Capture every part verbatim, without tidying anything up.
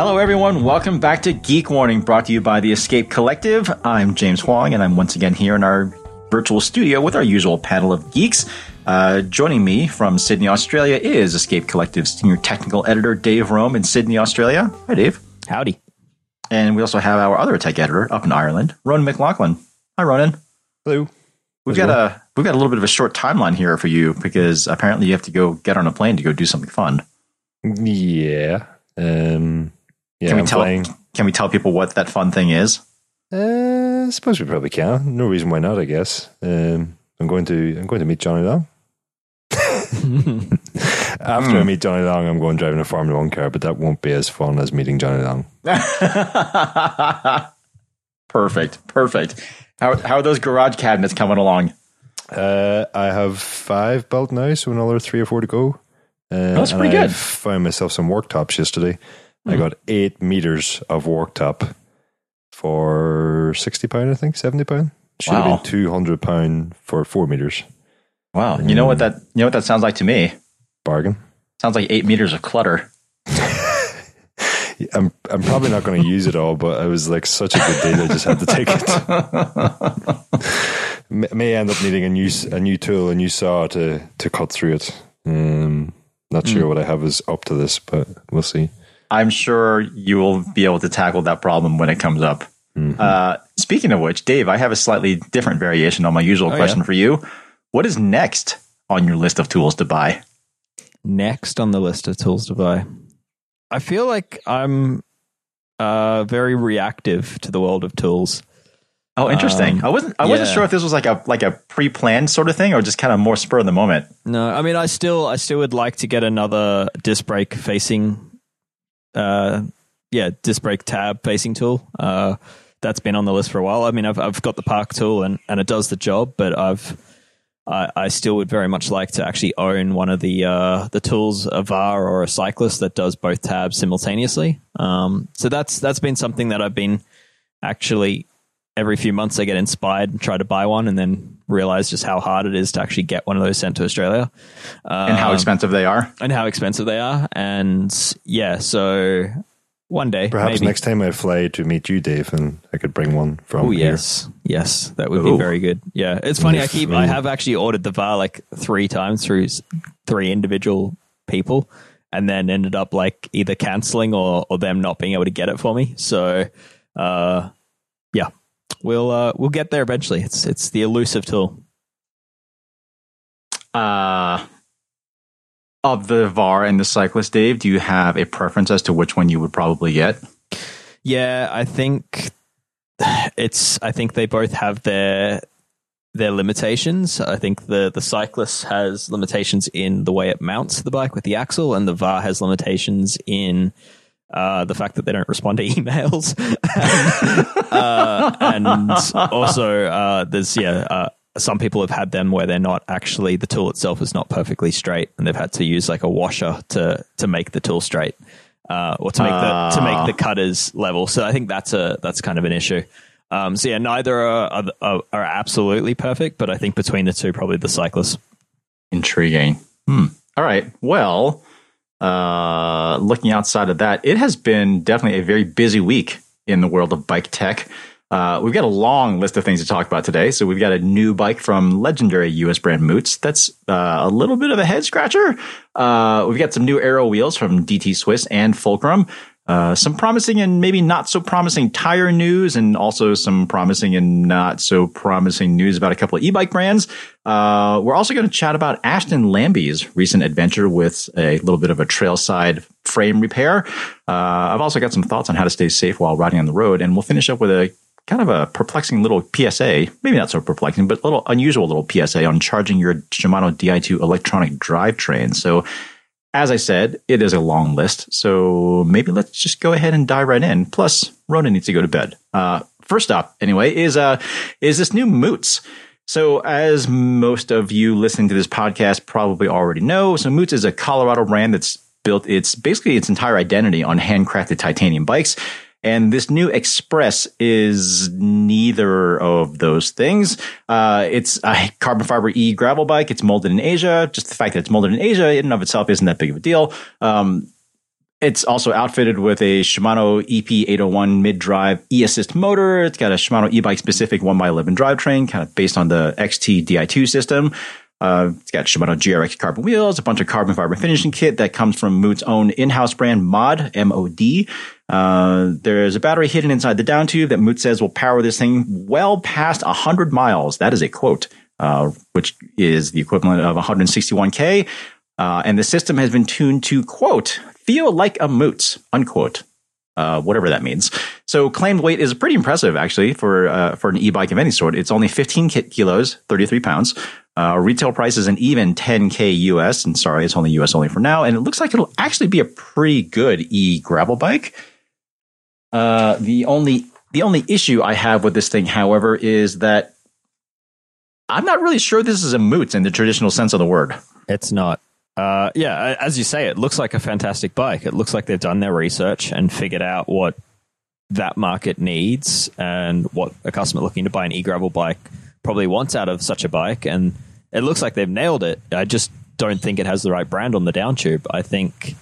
Hello everyone, welcome back to Geek Warning, brought to you by the Escape Collective. I'm James Huang, and I'm once again here in our virtual studio with our usual panel of geeks. Uh, joining me from Sydney, Australia is Escape Collective's senior technical editor, Dave Rome, in Sydney, Australia. Hi, Dave. Howdy. And we also have our other tech editor up in Ireland, Ronan McLaughlin. Hi, Ronan. Hello. We've got well? a we've got a little bit of a short timeline here for you, because apparently you have to go get on a plane to go do something fun. Yeah. Um, yeah. Can we I'm tell playing. Can we tell people what that fun thing is? Uh, I suppose we probably can. No reason why not, I guess. Um, I'm going to I'm going to meet Johnny Long. After I meet Johnny Long, I'm going driving a Formula One car, but that won't be as fun as meeting Johnny Long. Perfect, perfect. How how are those garage cabinets coming along? Uh, I have five built now, so another three or four to go. Uh, That's pretty good. I found myself some worktops yesterday. Mm. I got eight meters of worktop for sixty pounds, I think, seventy pounds. Should wow. have been two hundred pounds for four meters. Wow. You know what that you know what that sounds like to me? Bargain. Sounds like eight meters of clutter. I'm I'm probably not going to use it all, but it was like such a good deal, I just had to take it. May end up needing a new a new tool, a new saw to to cut through it. Um, not sure mm. what I have is up to this, but we'll see. I'm sure you will be able to tackle that problem when it comes up. Mm-hmm. Uh, speaking of which, Dave, I have a slightly different variation on my usual oh, question yeah. for you. What is next on your list of tools to buy? Next on the list of tools to buy. I feel like I'm uh, very reactive to the world of tools. Oh, interesting. Um, I wasn't I yeah. wasn't sure if this was like a like a pre-planned sort of thing or just kind of more spur of the moment. No, I mean, I still I still would like to get another disc brake facing uh yeah, disc brake tab facing tool. Uh, that's been on the list for a while. I mean, I've I've got the Park tool and, and it does the job, but I've I, I still would very much like to actually own one of the uh, the tools, a V A R or a cyclist that does both tabs simultaneously. Um, so that's that's been something that I've been actually every few months I get inspired and try to buy one, and then realize just how hard it is to actually get one of those sent to Australia, uh, and how expensive they are, and how expensive they are, and yeah. So one day, perhaps maybe. Next time I fly to meet you, Dave, and I could bring one from Ooh, yes. here. Yes, that would Ooh. be very good. Yeah, it's funny. I keep, I have actually ordered the V A R like three times through three individual people, and then ended up like either canceling or, or them not being able to get it for me. So, uh, yeah, we'll uh, we'll get there eventually. It's it's the elusive tool. Uh Of the V A R and the cyclist, Dave, do you have a preference as to which one you would probably get? Yeah, I think it's. I think they both have their their limitations. I think the the cyclist has limitations in the way it mounts the bike with the axle, and the V A R has limitations in uh, the fact that they don't respond to emails. and, uh, and also, uh, there's yeah. Uh, some people have had them where they're not actually, the tool itself is not perfectly straight, and they've had to use like a washer to to make the tool straight, uh, or to make uh. the to make the cutters level. So I think that's a that's kind of an issue. Um, so yeah, neither are, are are absolutely perfect, but I think between the two, probably the cyclist. Intriguing. Hmm. All right. Well, uh, looking outside of that, it has been definitely a very busy week in the world of bike tech. Uh, we've got a long list of things to talk about today. So we've got a new bike from legendary U S brand Moots. That's uh, a little bit of a head scratcher. Uh, we've got some new aero wheels from D T Swiss and Fulcrum. Uh, some promising and maybe not so promising tire news, and also some promising and not so promising news about a couple of e-bike brands. Uh, we're also going to chat about Ashton Lambie's recent adventure with a little bit of a trailside frame repair. Uh, I've also got some thoughts on how to stay safe while riding on the road, and we'll finish up with a kind of a perplexing little P S A, maybe not so perplexing, but a little unusual little P S A on charging your Shimano D I two electronic drivetrain. So as I said, it is a long list. So maybe let's just go ahead and dive right in. Plus, Ronan needs to go to bed. Uh, first up, anyway, is uh, is this new Moots. So as most of you listening to this podcast probably already know, so Moots is a Colorado brand that's built its basically its entire identity on handcrafted titanium bikes. And this new Express is neither of those things. Uh, it's a carbon fiber E gravel bike. It's molded in Asia. Just the fact that it's molded in Asia in and of itself isn't that big of a deal. Um, It's also outfitted with a Shimano E P eight oh one mid-drive e-assist motor. It's got a Shimano e-bike specific one by eleven drivetrain, kind of based on the X T D I two system. Uh, it's got Shimano G R X carbon wheels, a bunch of carbon fiber finishing kit that comes from Moots' own in-house brand MOD, M O D. Uh, there's a battery hidden inside the down tube that Moots says will power this thing well past one hundred miles. That is a quote, uh, which is the equivalent of one hundred sixty-one K. Uh, and the system has been tuned to, quote, feel like a Moots, unquote, uh, whatever that means. So claimed weight is pretty impressive, actually, for uh, for an e-bike of any sort. It's only fifteen kilos, thirty-three pounds. Uh, retail price is an even ten K U S. And sorry, it's only U S only for now. And it looks like it'll actually be a pretty good e-gravel bike. Uh, the only the only issue I have with this thing, however, is that I'm not really sure this is a Moots in the traditional sense of the word. It's not. Uh, yeah, as you say, it looks like a fantastic bike. It looks like they've done their research and figured out what that market needs and what a customer looking to buy an e-gravel bike probably wants out of such a bike. And it looks like they've nailed it. I just don't think it has the right brand on the down tube. I think,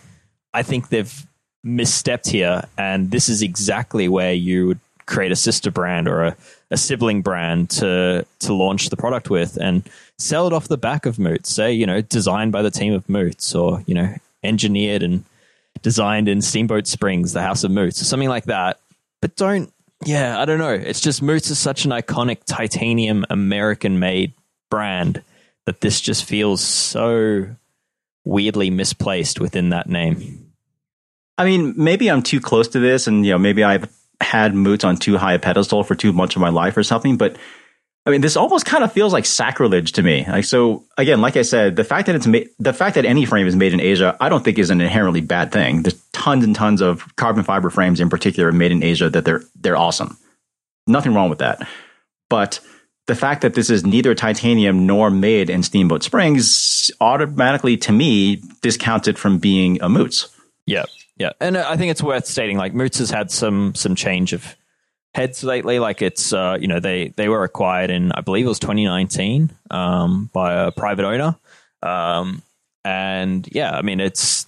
I think they've misstepped here, and this is exactly where you would create a sister brand or a, a sibling brand to to launch the product with and sell it off the back of Moots. Say, you know, designed by the team of Moots, or, you know, engineered and designed in Steamboat Springs, the house of Moots, or something like that. But don't, yeah, I don't know. It's just Moots is such an iconic titanium American-made brand that this just feels so weirdly misplaced within that name. I mean, maybe I'm too close to this, and, you know, maybe I've had Moots on too high a pedestal for too much of my life or something, but I mean, this almost kind of feels like sacrilege to me. Like, so again, like I said, the fact that it's made, the fact that any frame is made in Asia, I don't think is an inherently bad thing. There's tons and tons of carbon fiber frames in particular made in Asia that they're they're awesome. Nothing wrong with that. But the fact that this is neither titanium nor made in Steamboat Springs automatically, to me, discounts it from being a Moots. Yeah. Yeah, and I think it's worth stating, like, Moots has had some some change of heads lately. Like, it's, uh, you know, they, they were acquired in, I believe it was twenty nineteen, um, by a private owner. Um, and, yeah, I mean, it's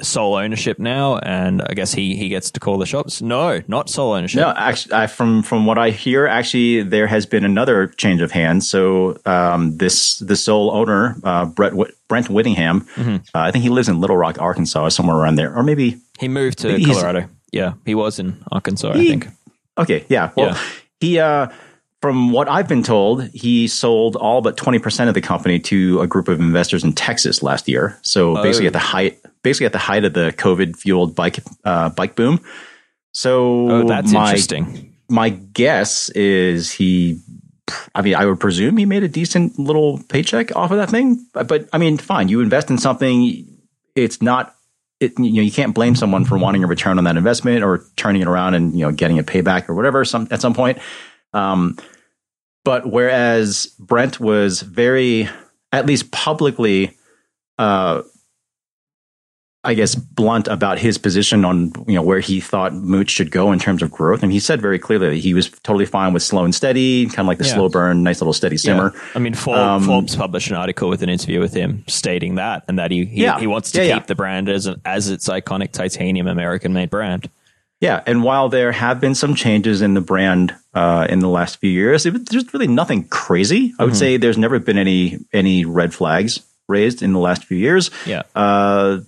sole ownership now, and I guess he, he gets to call the shots. No, not sole ownership. No, actually, I, from, from what I hear, actually, there has been another change of hands. So um, this the sole owner, uh, Brent, Brent Whittingham, mm-hmm. uh, I think he lives in Little Rock, Arkansas, or somewhere around there, or maybe... He moved to Colorado. Yeah, he was in Arkansas, he, I think. Okay, yeah. Well, yeah. he, uh, from what I've been told, he sold all but twenty percent of the company to a group of investors in Texas last year. So oh. basically at the height basically at the height of the COVID-fueled bike uh, bike boom. So oh, that's my, interesting. My guess is he, I mean, I would presume he made a decent little paycheck off of that thing. But, but I mean, fine, you invest in something, it's not... It, you know, you can't blame someone for wanting a return on that investment or turning it around and, you know, getting a payback or whatever some at some point. Um, but whereas Brent was very, at least publicly, uh, I guess, blunt about his position on, you know, where he thought Moots should go in terms of growth. And he said very clearly that he was totally fine with slow and steady, kind of like the yeah. slow burn, nice little steady simmer. Yeah. I mean, Forbes, um, Forbes published an article with an interview with him stating that, and that he he, yeah. he wants to yeah, keep yeah. the brand as as its iconic titanium American-made brand. Yeah, and while there have been some changes in the brand uh, in the last few years, it, there's really nothing crazy. I would mm-hmm. say there's never been any any red flags raised in the last few years. Yeah. Uh,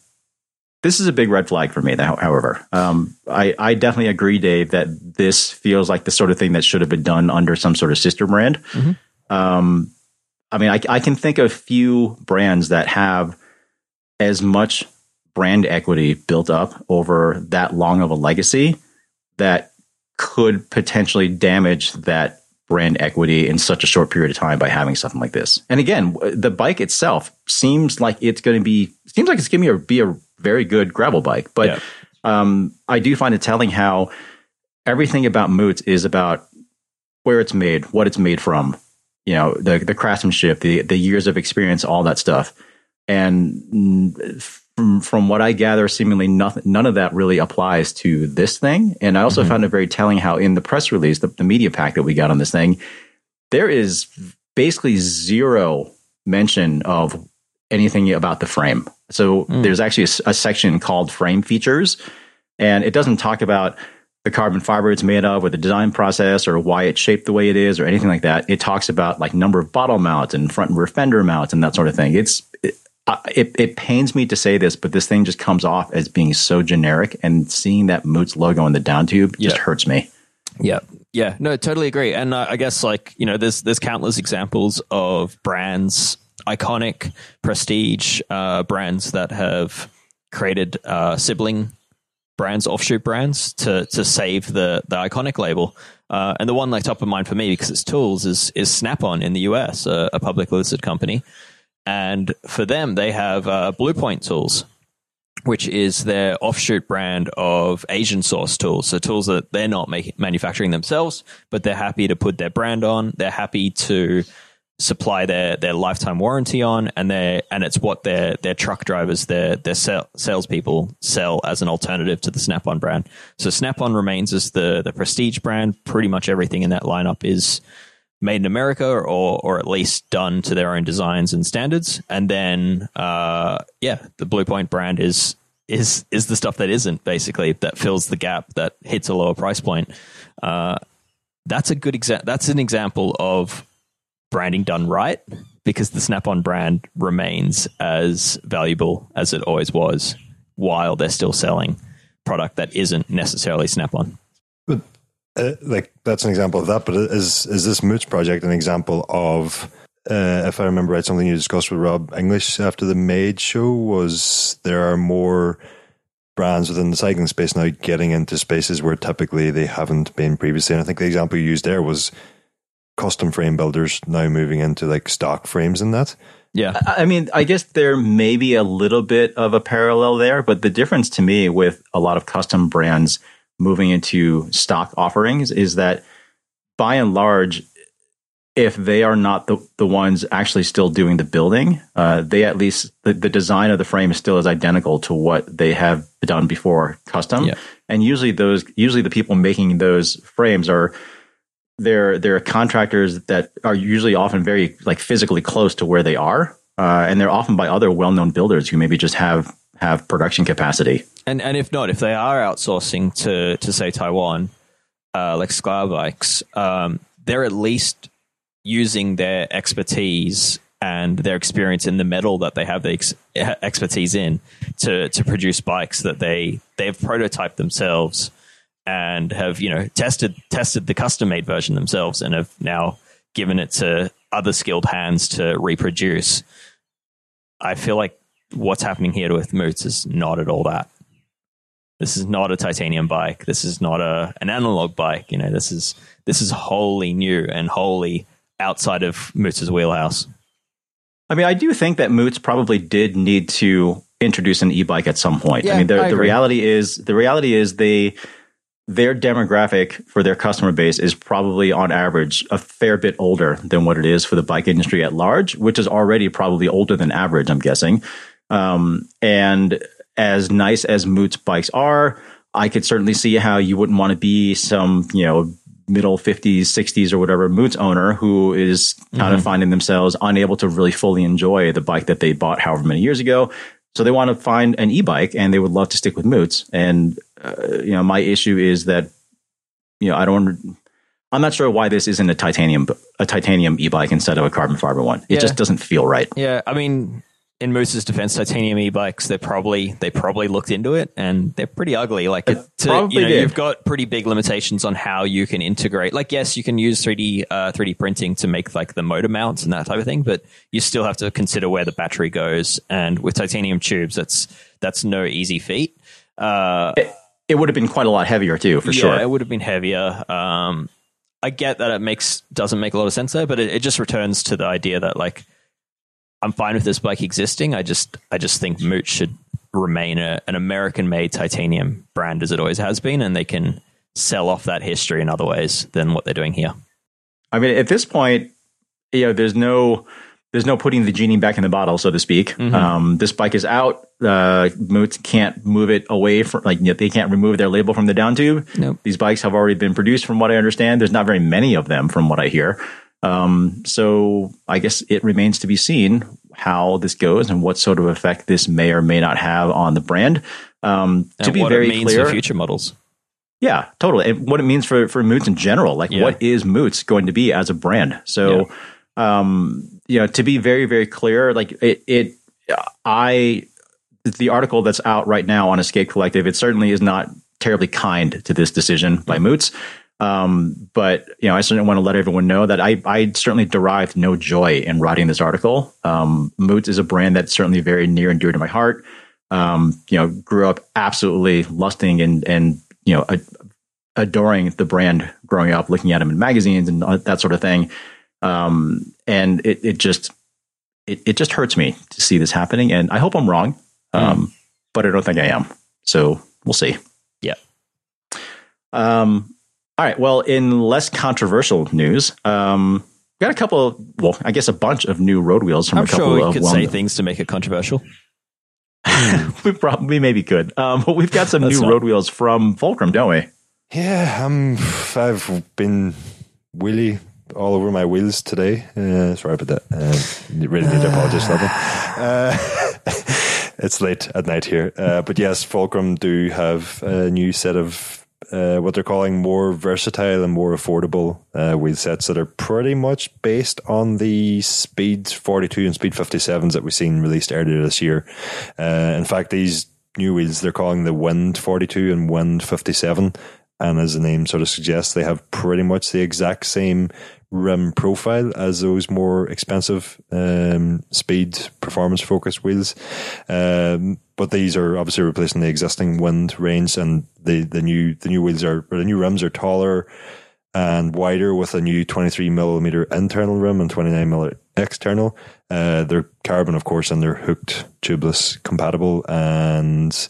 This is a big red flag for me, however. Um, I, I definitely agree, Dave, that this feels like the sort of thing that should have been done under some sort of sister brand. Mm-hmm. Um, I mean, I, I can think of few brands that have as much brand equity built up over that long of a legacy that could potentially damage that brand equity in such a short period of time by having something like this. And again, the bike itself seems like it's going to be, seems like it's going to be a very good gravel bike, but yeah. um, I do find it telling how everything about Moots is about where it's made, what it's made from, you know, the the craftsmanship, the the years of experience, all that stuff. And from, from what I gather, seemingly nothing, none of that really applies to this thing. And I also mm-hmm. found it very telling how in the press release, the, the media pack that we got on this thing, there is basically zero mention of anything about the frame. So mm. there's actually a, a section called frame features, and it doesn't talk about the carbon fiber it's made of, or the design process, or why it's shaped the way it is, or anything like that. It talks about like number of bottle mounts and front and rear fender mounts and that sort of thing. It's it, it, it pains me to say this, but this thing just comes off as being so generic, and seeing that Moots logo in the down tube just yeah. hurts me. Yeah, yeah, no, totally agree. And uh, I guess like you know, there's there's countless examples of brands, iconic prestige uh, brands that have created uh, sibling. brands, offshoot brands, to to save the the iconic label, uh, and the one like top of mind for me because it's tools is is Snap-on in the U S, a, a public listed company, and for them they have uh, Blue Point Tools, which is their offshoot brand of Asian source tools, so tools that they're not making manufacturing themselves, but they're happy to put their brand on, they're happy to supply their their lifetime warranty on, and they and it's what their their truck drivers, their their sell, salespeople sell as an alternative to the Snap-on brand. So Snap-on remains as the the prestige brand. Pretty much everything in that lineup is made in America, or or at least done to their own designs and standards. And then uh yeah, the Blue Point brand is is is the stuff that isn't, basically, that fills the gap, that hits a lower price point. Uh that's a good example. That's an example of branding done right, because the Snap-on brand remains as valuable as it always was, while they're still selling product that isn't necessarily Snap-on. But uh, like that's an example of that. But is is this Moots project an example of, uh, if I remember right, something you discussed with Rob English after the Made show was there are more brands within the cycling space now getting into spaces where typically they haven't been previously. And I think the example you used there was custom frame builders now moving into like stock frames and that. Yeah. I mean, I guess there may be a little bit of a parallel there, but the difference to me with a lot of custom brands moving into stock offerings is that by and large, if they are not the, the ones actually still doing the building, uh, they at least, the, the design of the frame is still as identical to what they have done before custom. Yeah. And usually those, usually the people making those frames are, They're, they're contractors that are usually often very like physically close to where they are. Uh, and they're often by other well-known builders who maybe just have, have production capacity. And and if not, if they are outsourcing to, to say, Taiwan, uh, like Sky Bikes, um, they're at least using their expertise and their experience in the metal that they have the ex- expertise in to, to produce bikes that they, they've prototyped themselves and have, you know, tested tested the custom-made version themselves and have now given it to other skilled hands to reproduce. I feel like what's happening here with Moots is not at all that. This is not a titanium bike. This is not a an analog bike. You know, this is this is wholly new and wholly outside of Moots' wheelhouse. I mean, I do think that Moots probably did need to introduce an e-bike at some point. Yeah, I mean, the, I the reality is the reality is they... their demographic for their customer base is probably on average a fair bit older than what it is for the bike industry at large, which is already probably older than average, I'm guessing. Um, and as nice as Moots bikes are, I could certainly see how you wouldn't want to be some, you know, middle fifties, sixties or whatever Moots owner who is kind mm-hmm. of finding themselves unable to really fully enjoy the bike that they bought however many years ago. So they want to find an e-bike and they would love to stick with Moots. And, uh, you know, my issue is that, you know, I don't, I'm not sure why this isn't a titanium, a titanium e-bike instead of a carbon fiber one. It yeah. just doesn't feel right. Yeah. I mean, in Moots' defense, titanium e-bikes, they probably, they probably looked into it and they're pretty ugly. Like it, to, you know, you've got pretty big limitations on how you can integrate. Like, yes, you can use three D, uh, three D printing to make like the motor mounts and that type of thing, but you still have to consider where the battery goes. And with titanium tubes, that's, that's no easy feat. Uh, it, it would have been quite a lot heavier too, for yeah, sure. It would have been heavier. Um, I get that it makes, doesn't make a lot of sense there, but it, it just returns to the idea that like, I'm fine with this bike existing. I just, I just think Moots should remain a, an American-made titanium brand as it always has been, and they can sell off that history in other ways than what they're doing here. I mean, at this point, you know, there's no, there's no putting the genie back in the bottle, so to speak. Mm-hmm. Um, this bike is out. Uh, Moots can't move it away from, like, they can't remove their label from the down tube. Nope. These bikes have already been produced, from what I understand. There's not very many of them, from what I hear. Um, so I guess it remains to be seen how this goes and what sort of effect this may or may not have on the brand. Um, to be very clear, what it means for future models. Yeah, totally. And what it means for, for Moots in general. Like, yeah. What is Moots going to be as a brand? So, yeah. um, you know, to be very, very clear, like it, it, I, the article that's out right now on Escape Collective, it certainly is not terribly kind to this decision by Moots. Um, but, you know, I certainly want to let everyone know that I, I certainly derived no joy in writing this article. Um, Moots is a brand that's certainly very near and dear to my heart. Um, you know, grew up absolutely lusting and, and, you know, adoring the brand growing up, looking at them in magazines and that sort of thing. Um, and it, it just, it, it just hurts me to see this happening. And I hope I'm wrong. Um, mm. but I don't think I am. So we'll see. Yeah. Um, all right. Well, in less controversial news, um, we got a couple of, well, I guess a bunch of new road wheels from I'm a couple sure we of could say things to make it controversial. we probably maybe could. Um, but we've got some new not... road wheels from Fulcrum, don't we? Yeah, um, I've been willy all over my wheels today. Uh, sorry about that. Uh, really need to apologize for that. Uh, it's late at night here. Uh, but yes, Fulcrum do have a new set of uh, what they're calling more versatile and more affordable uh, wheel sets that are pretty much based on the Speed forty-two and Speed fifty-sevens that we've seen released earlier this year. Uh, in fact, these new wheels, they're calling the Wind forty-two and Wind fifty-seven. And as the name sort of suggests, they have pretty much the exact same rim profile as those more expensive um, speed performance-focused wheels. Um, but these are obviously replacing the existing Wind range, and the, the new the new wheels are or the new rims are taller and wider with a new twenty-three millimeter internal rim and twenty-nine millimeter external. Uh, they're carbon, of course, and they're hooked, tubeless, compatible, and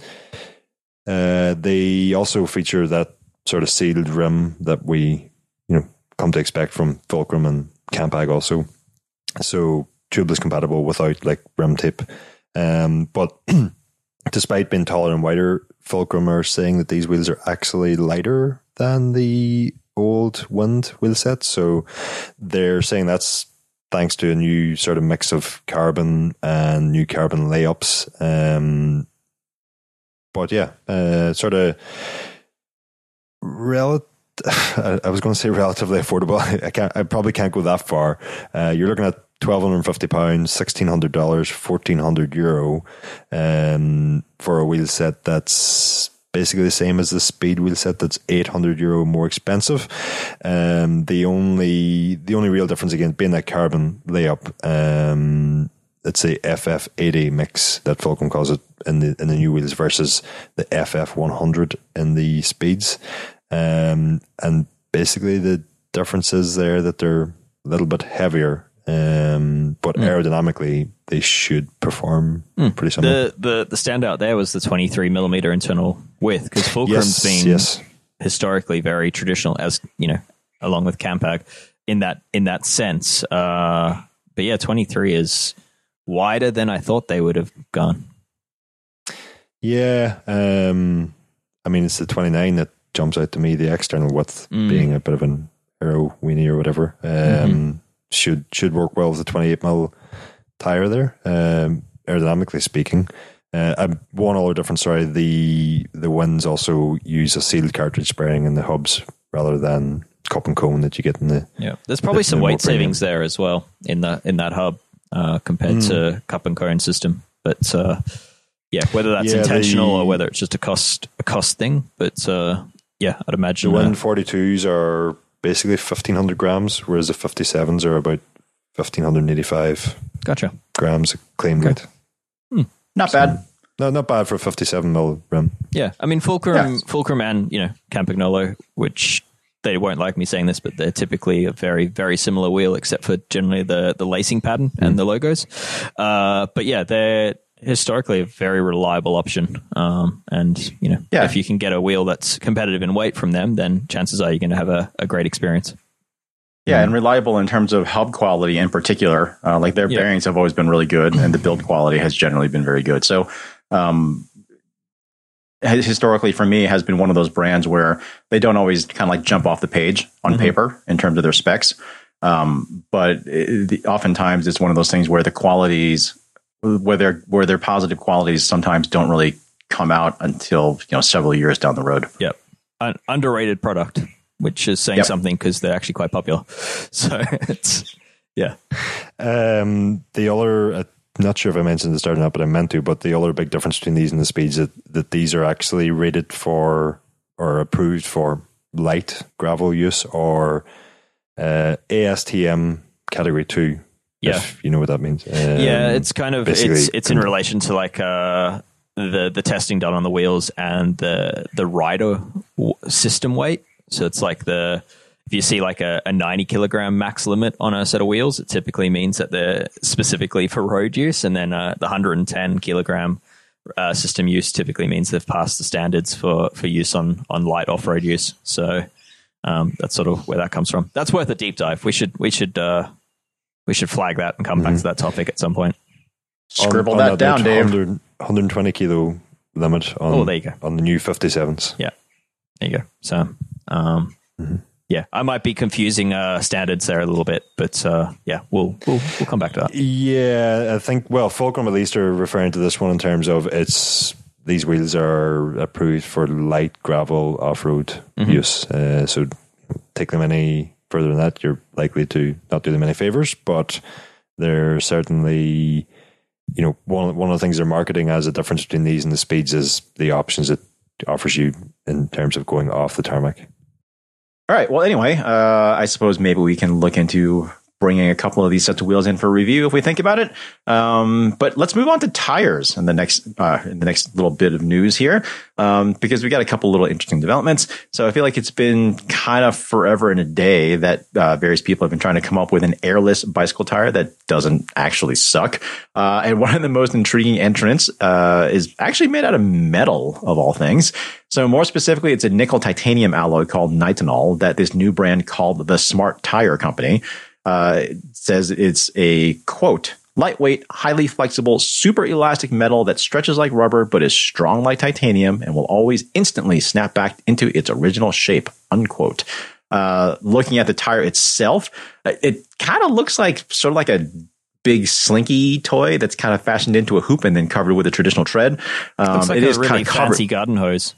uh, they also feature that sort of sealed rim that we, you know, come to expect from Fulcrum and Campag also. So tubeless compatible without like rim tape. Um, but despite being taller and wider, Fulcrum are saying that these wheels are actually lighter than the old Wind wheel set. So they're saying that's thanks to a new sort of mix of carbon and new carbon layups. Um, but yeah, uh, sort of, Rel- I was going to say relatively affordable. I can't. I probably can't go that far. Uh, you're looking at twelve hundred and fifty pounds, sixteen hundred dollars, fourteen hundred euro, um, for a wheel set that's basically the same as the Speed wheel set that's eight hundred euro more expensive. Um, the only the only real difference again being that carbon layup. Um, it's the F F eighty mix that Fulcrum calls it in the in the new wheels versus the F F one hundred in the Speeds. Um, and basically the difference is there that they're a little bit heavier, um, but mm. aerodynamically they should perform mm. pretty similar. The, the the standout there was the twenty-three millimeter internal width, because Fulcrum's yes, been yes. historically very traditional, as you know, along with Campag in that in that sense. Uh, but yeah, twenty-three is wider than I thought they would have gone. Yeah, um, I mean, it's the twenty-nine that jumps out to me, the external width mm. being a bit of an arrow weenie or whatever. Um, mm-hmm. Should should work well with the twenty-eight mil tire there, um, aerodynamically speaking. Uh, one other difference, sorry, the, the Winds also use a sealed cartridge sparing in the hubs rather than cup and cone that you get in the... Yeah, there's probably the, some weight savings premium. There as well in, the, in that hub uh, compared mm. to cup and cone system, but... Uh, Yeah, whether that's yeah, intentional the, or whether it's just a cost a cost thing, but uh, yeah, I'd imagine the Wind forty-twos are basically fifteen hundred grams, whereas the fifty-sevens are about fifteen hundred eighty-five. Gotcha. Grams claim weight. Okay. Hmm. Not so, bad. No, not bad for a fifty-seven mil rim. Yeah, I mean Fulcrum, yeah. Fulcrum, and you know Campagnolo, which they won't like me saying this, but they're typically a very very similar wheel, except for generally the the lacing pattern mm. and the logos. Uh, but yeah, they're. Historically a very reliable option, um, and you know yeah. if you can get a wheel that's competitive in weight from them, then chances are you're going to have a, a great experience. Yeah, mm. and reliable in terms of hub quality in particular. Uh, like their yeah. bearings have always been really good, and the build quality has generally been very good. So um, historically for me has been one of those brands where they don't always kind of like jump off the page on mm-hmm. paper in terms of their specs. Um, but it, the, oftentimes it's one of those things where the qualities, where their where their positive qualities sometimes don't really come out until, you know, several years down the road. Yep. An underrated product, which is saying yep. something because they're actually quite popular. So it's, yeah. Um, the other, I'm not sure if I mentioned this starting up, but I meant to, but the other big difference between these and the speeds that, that these are actually rated for or approved for light gravel use or uh, A S T M category two. Yeah. If you know what that means. Um, yeah. It's kind of, it's, it's in relation to like, uh, the the testing done on the wheels and the the rider w- system weight. So it's like the if you see like a, a ninety kilogram max limit on a set of wheels, it typically means that they're specifically for road use. And then uh, the one hundred ten kilogram uh, system use typically means they've passed the standards for, for use on on light off road use. So um, that's sort of where that comes from. That's worth a deep dive. We should we should uh, we should flag that and come mm-hmm. back to that topic at some point. Scribble on, that on down, Dave. one hundred twenty kilo limit on, oh, there you go. On the new fifty-sevens. Yeah, there you go. So, um, mm-hmm. yeah, I might be confusing uh, standards there a little bit, but uh, yeah, we'll, we'll we'll come back to that. Yeah, I think, well, Fulcrum at least are referring to this one in terms of it's these wheels are approved for light gravel off-road mm-hmm. use. Uh, so take them any further than that, you're likely to not do them any favors, but they're certainly... You know, one one of the things they're marketing as a difference between these and the speeds is the options it offers you in terms of going off the tarmac. All right. Well, anyway, uh, I suppose maybe we can look into bringing a couple of these sets of wheels in for review if we think about it. Um, but let's move on to tires in the next uh, in the next little bit of news here, um, because we got a couple little interesting developments. So I feel like it's been kind of forever and a day that uh, various people have been trying to come up with an airless bicycle tire that doesn't actually suck. Uh, and one of the most intriguing entrants uh, is actually made out of metal, of all things. So more specifically, it's a nickel titanium alloy called nitinol that this new brand called the Smart Tire Company Uh, it says it's a, quote, lightweight, highly flexible, super elastic metal that stretches like rubber, but is strong like titanium and will always instantly snap back into its original shape, unquote. Uh, looking at the tire itself, it kind of looks like sort of like a big slinky toy that's kind of fashioned into a hoop and then covered with a traditional tread. Um, looks like it a is really kind of fancy garden hose.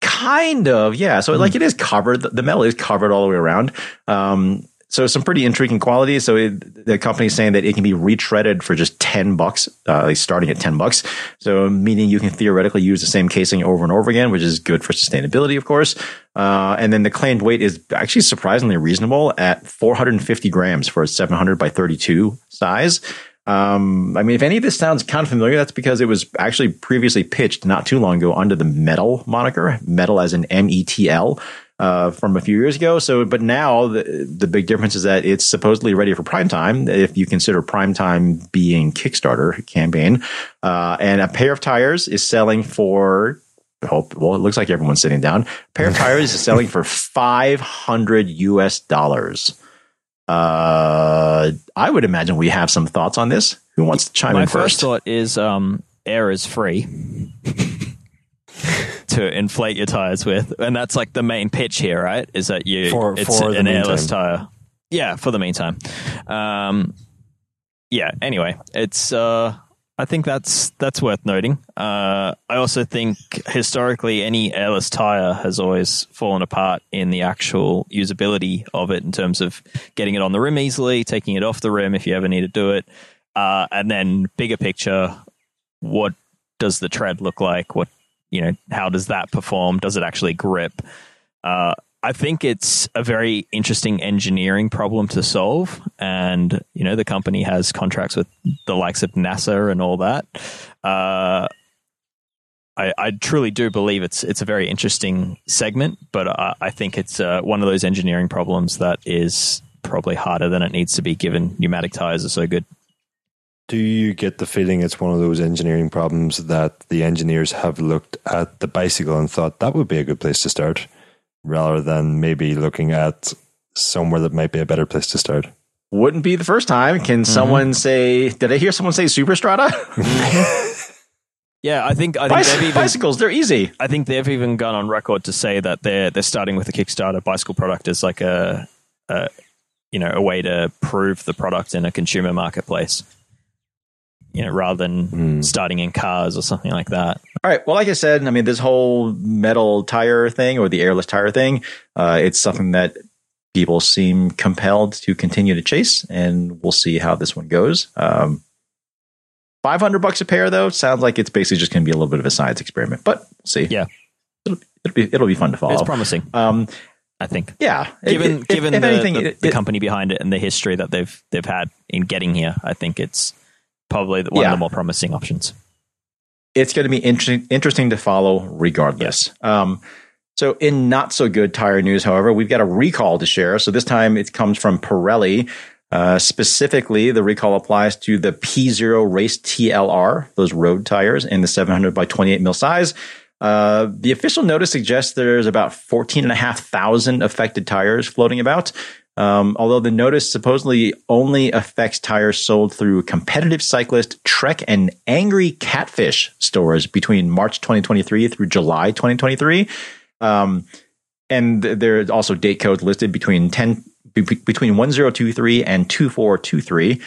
Kind of, yeah. So mm. like it is covered. The metal is covered all the way around. Um, So some pretty intriguing qualities. So it, the company is saying that it can be retreaded for just ten bucks, uh, starting at ten bucks. So meaning you can theoretically use the same casing over and over again, which is good for sustainability, of course. Uh, and then the claimed weight is actually surprisingly reasonable at four hundred fifty grams for a seven hundred by thirty-two size. Um, I mean, if any of this sounds kind of familiar, that's because it was actually previously pitched not too long ago under the metal moniker, metal as in M E T L. Uh, from a few years ago. So, but now the, the big difference is that it's supposedly ready for primetime, if you consider primetime being Kickstarter campaign. Uh, and a pair of tires is selling for, hope, well, it looks like everyone's sitting down. A pair of tires is selling for five hundred U S dollars. Uh, I would imagine we have some thoughts on this. Who wants to chime My in first? My first thought is um, air is free. To inflate your tires with, and that's like the main pitch here, right? Is that you for, it's for an airless tire, yeah, for the meantime. Um yeah, anyway, it's uh I think that's that's worth noting. uh I also think historically any airless tire has always fallen apart in the actual usability of it, in terms of getting it on the rim easily, taking it off the rim if you ever need to do it, uh and then bigger picture, what does the tread look like? What You know, how does that perform? Does it actually grip? Uh, I think it's a very interesting engineering problem to solve. And, you know, the company has contracts with the likes of NASA and all that. Uh, I, I truly do believe it's it's a very interesting segment, but I, I think it's uh, one of those engineering problems that is probably harder than it needs to be, given pneumatic tires are so good. Do you get the feeling it's one of those engineering problems that the engineers have looked at the bicycle and thought that would be a good place to start, rather than maybe looking at somewhere that might be a better place to start? Wouldn't be the first time. Can mm-hmm. someone say, did I hear someone say Superstrata? Yeah, I think, I think Bicy- they've even, bicycles, they're easy. I think they've even gone on record to say that they're, they're starting with a Kickstarter bicycle product as like a, a you know, a way to prove the product in a consumer marketplace, you know, rather than mm. starting in cars or something like that. All right. Well, like I said, I mean, this whole metal tire thing or the airless tire thing, uh, it's something that people seem compelled to continue to chase, and we'll see how this one goes. Um, five hundred bucks a pair, though, sounds like it's basically just going to be a little bit of a science experiment, but we'll see. Yeah. It'll, it'll be it'll be fun to follow. It's promising. Um, I think. Yeah. Given it, given if, the, if anything, the, the it, company behind it and the history that they've they've had in getting here, I think it's probably one yeah. of the more promising options. It's going to be interesting interesting to follow regardless. Yes. Um, so in not so good tire news, however, we've got a recall to share. So this time it comes from Pirelli. Uh, specifically, the recall applies to the P zero Race T L R, those road tires in the seven hundred by twenty-eight mil size. Uh, the official notice suggests there's about fourteen and a half thousand affected tires floating about. Um, although the notice supposedly only affects tires sold through competitive cyclist, Trek, and Angry Catfish stores between March twenty twenty-three through July twenty twenty-three. Um, and th- there are also date codes listed between ten, be- between ten twenty-three and twenty-four twenty-three.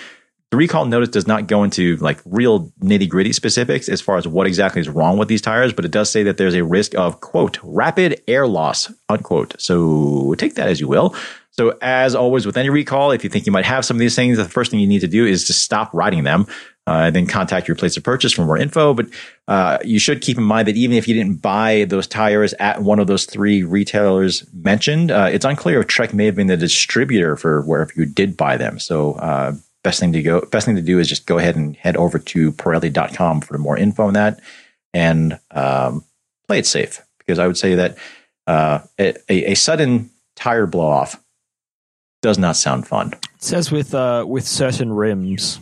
The recall notice does not go into like real nitty gritty specifics as far as what exactly is wrong with these tires, but it does say that there's a risk of, quote, rapid air loss, unquote. So take that as you will. So as always with any recall, if you think you might have some of these things, the first thing you need to do is to stop riding them uh, and then contact your place of purchase for more info. But uh, you should keep in mind that even if you didn't buy those tires at one of those three retailers mentioned, uh, it's unclear if Trek may have been the distributor for wherever you did buy them. So, uh, Best thing to go. Best thing to do is just go ahead and head over to Pirelli dot com for more info on that, and um, play it safe, because I would say that uh, a, a sudden tire blow off does not sound fun. It says with uh, with certain rims,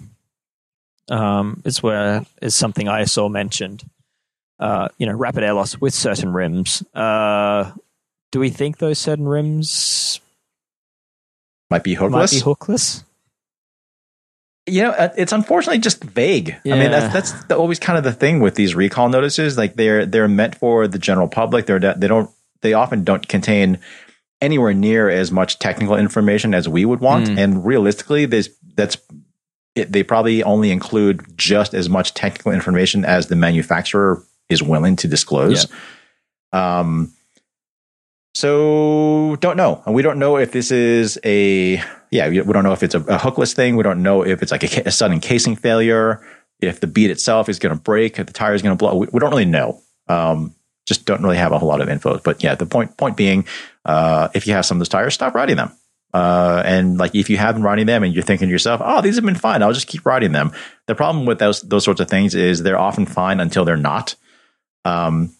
um, it's where is something I saw mentioned. Uh, you know, rapid air loss with certain rims. Uh, do we think those certain rims might be hookless? Might be hookless. You know, it's unfortunately just vague. Yeah. I mean, that's that's the, always kind of the thing with these recall notices. Like they're they're meant for the general public. They're they don't they often don't contain anywhere near as much technical information as we would want. Mm. And realistically, this that's it, they probably only include just as much technical information as the manufacturer is willing to disclose. Yeah. Um. So don't know, and we don't know if this is a yeah. We don't know if it's a, a hookless thing. We don't know if it's like a, a sudden casing failure. If the bead itself is going to break, if the tire is going to blow, we, we don't really know. Um, just don't really have a whole lot of info. But yeah, the point point being, uh, if you have some of those tires, stop riding them. Uh, and like if you have been riding them and you're thinking to yourself, oh, these have been fine, I'll just keep riding them. The problem with those those sorts of things is they're often fine until they're not. Um.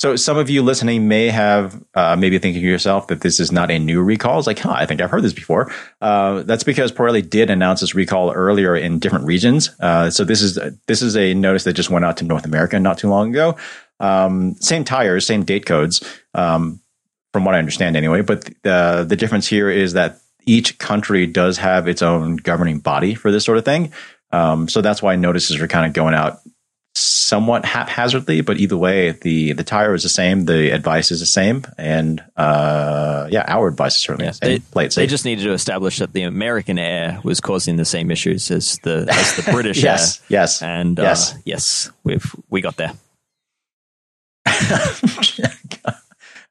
So some of you listening may have uh, maybe thinking to yourself that this is not a new recall. It's like, huh, I think I've heard this before. Uh, that's because Pirelli did announce this recall earlier in different regions. Uh, so this is this is a notice that just went out to North America not too long ago. Um, same tires, same date codes, um, from what I understand anyway. But the, the difference here is that each country does have its own governing body for this sort of thing. Um, so that's why notices are kind of going out somewhat haphazardly, but either way, the the tire is the same, the advice is the same, and uh yeah our advice is certainly yeah, the same. They, play it safe. They just needed to establish that the American air was causing the same issues as the as the British yes, air. Yes, and yes, uh, yes, we've we got there. All